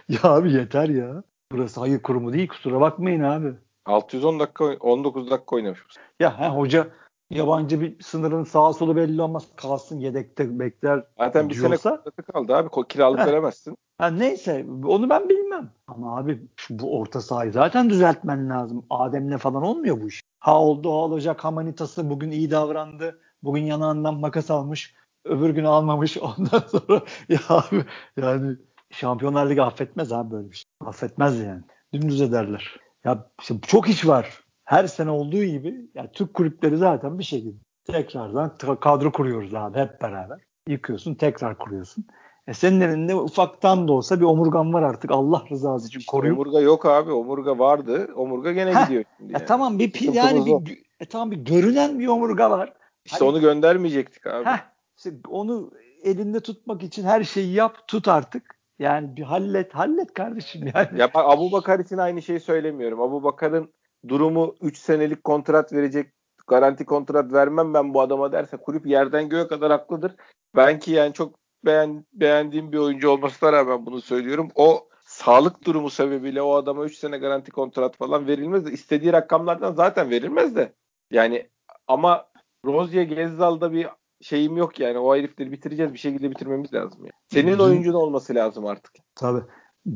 Ya abi yeter ya. Burası hayır kurumu değil kusura bakmayın abi. altı yüz on dakika on dokuz dakika oynamış. Ya he, hoca yabancı bir sınırın sağa solu belli olmaz. Kalsın yedekte bekler. Zaten bir diyorsa, sene kontratı kaldı abi. Kiralık he, veremezsin. He, neyse onu ben bilmem. Ama abi şu, bu orta sahayı zaten düzeltmen lazım. Adem'le falan olmuyor bu iş. Ha oldu ha olacak. Ha manitası bugün iyi davrandı. Bugün yanağından makas almış. Öbür gün almamış. Ondan sonra ya abi yani Şampiyonlar Ligi affetmez abi böyle bir şey. Affetmez yani. Dümdüz ederler. Ya işte çok iş var. Her sene olduğu gibi yani Türk kulüpleri zaten bir şey gibi. Tekrardan kadro kuruyoruz abi hep beraber. Yıkıyorsun tekrar kuruyorsun. E senin elinde ufaktan da olsa bir omurgan var artık Allah rızası için işte koruyor. Omurga yok abi. Omurga vardı. Omurga gene Heh. gidiyor şimdi. Yani. E tamam bir pil, yani bir, e tamam bir görünen bir omurga var. İşte hani, onu göndermeyecektik abi. Heh. İşte onu elinde tutmak için her şeyi yap tut artık. Yani bir hallet, hallet kardeşim yani. Ya Abubakar için aynı şeyi söylemiyorum. Abubakar'ın durumu üç senelik kontrat verecek, garanti kontrat vermem ben bu adama derse kulüp yerden göğe kadar haklıdır. Ben ki yani çok beğen, beğendiğim bir oyuncu olmasına rağmen bunu söylüyorum. O sağlık durumu sebebiyle o adama üç sene garanti kontrat falan verilmez de istediği rakamlardan zaten verilmez de. Yani ama Rozier Gezzal'da bir şeyim yok yani. O herifleri bitireceğiz. Bir şekilde bitirmemiz lazım yani. Senin oyuncun olması lazım artık. Tabii.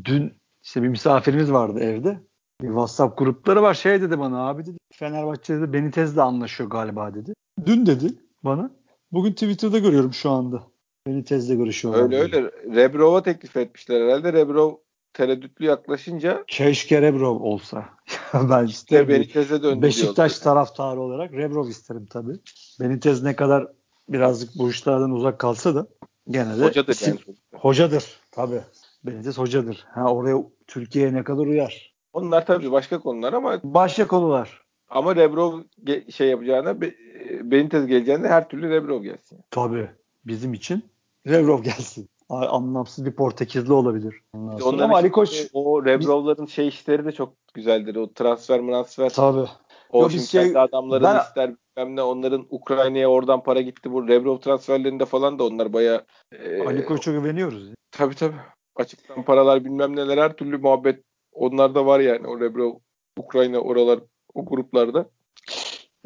Dün işte bir misafirimiz vardı evde. Bir WhatsApp grupları var. Şey dedi bana abi dedi. Fenerbahçe dedi. Benitez'le anlaşıyor galiba dedi. Dün dedi bana. Bugün Twitter'da görüyorum şu anda. Benitez'le görüşüyorlar. Öyle öyle. Rebrov'a teklif etmişler herhalde. Rebrov tereddütlü yaklaşınca. Keşke Rebrov olsa. Ben işte Benitez'e döndü. Beşiktaş taraftarı olarak Rebrov isterim tabii. Benitez ne kadar birazcık bu işlerden uzak kalsa da gene de hocadır, yani. Hocadır tabii. Benitez hocadır. Ha, oraya Türkiye'ye ne kadar uyar? Onlar tabii başka konular ama başka konular. Ama Rebrov ge- şey yapacağına, be- Benitez geleceğine her türlü Rebrov gelsin. Tabii. Bizim için Rebrov gelsin. Anlamsız bir Portekizli olabilir. Anlamsız. Onların ama Ali Koç, o Rebrov'ların biz... şey işleri de çok güzeldir. O transfer transfer. Tabii. O şimdi şey, adamların ben... ister bilmem ne, onların Ukrayna'ya oradan para gitti. Bu Rebrov transferlerinde falan da onlar bayağı. E... Ali Koç'a güveniyoruz. Tabii tabii. Açıktan paralar bilmem neler, her türlü muhabbet onlarda var yani. O Rebrov, Ukrayna, oralar, o gruplarda.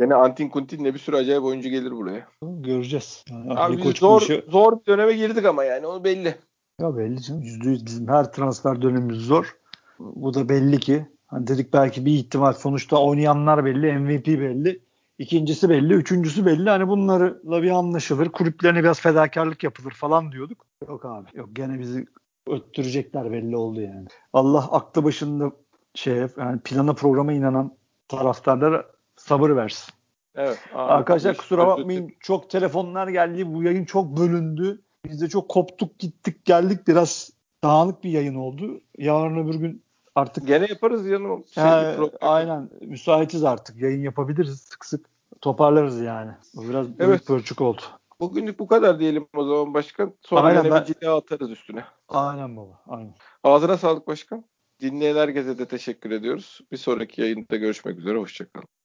Yine Antin Kuntin'le bir sürü acayip oyuncu gelir buraya. Göreceğiz. Yani abi biz zor, işi... zor bir döneme girdik ama yani o belli. Ya belli canım. yüzde yüz bizim her transfer dönemimiz zor. Bu da belli ki. Hani dedik belki bir ihtimal, sonuçta oynayanlar belli, M V P belli, ikincisi belli, üçüncüsü belli. Hani bunlarla bir anlaşılır, kulüplerine biraz fedakarlık yapılır falan diyorduk. Yok abi. Yok, gene bizi öttürecekler belli oldu yani. Allah aklı başında şey, yani plana programa inanan taraftarlara sabır versin. Evet. Abi, arkadaşlar hiç, kusura bakmayın. Çok telefonlar geldi. Bu yayın çok bölündü. Biz de çok koptuk gittik geldik. Biraz dağınık bir yayın oldu. Yarın öbür gün artık gene yaparız canım. Şey, yani, aynen. Müsaitiz artık. Yayın yapabiliriz. Sık sık toparlarız yani. Biraz evet. Pörçük oldu. Bugünlük bu kadar diyelim o zaman başkan. Sonra yine ben... bir cilde atarız üstüne. Aynen baba. Aynen. Ağzına sağlık başkan. Dinleyen herkese de teşekkür ediyoruz. Bir sonraki yayında görüşmek üzere. Hoşçakalın.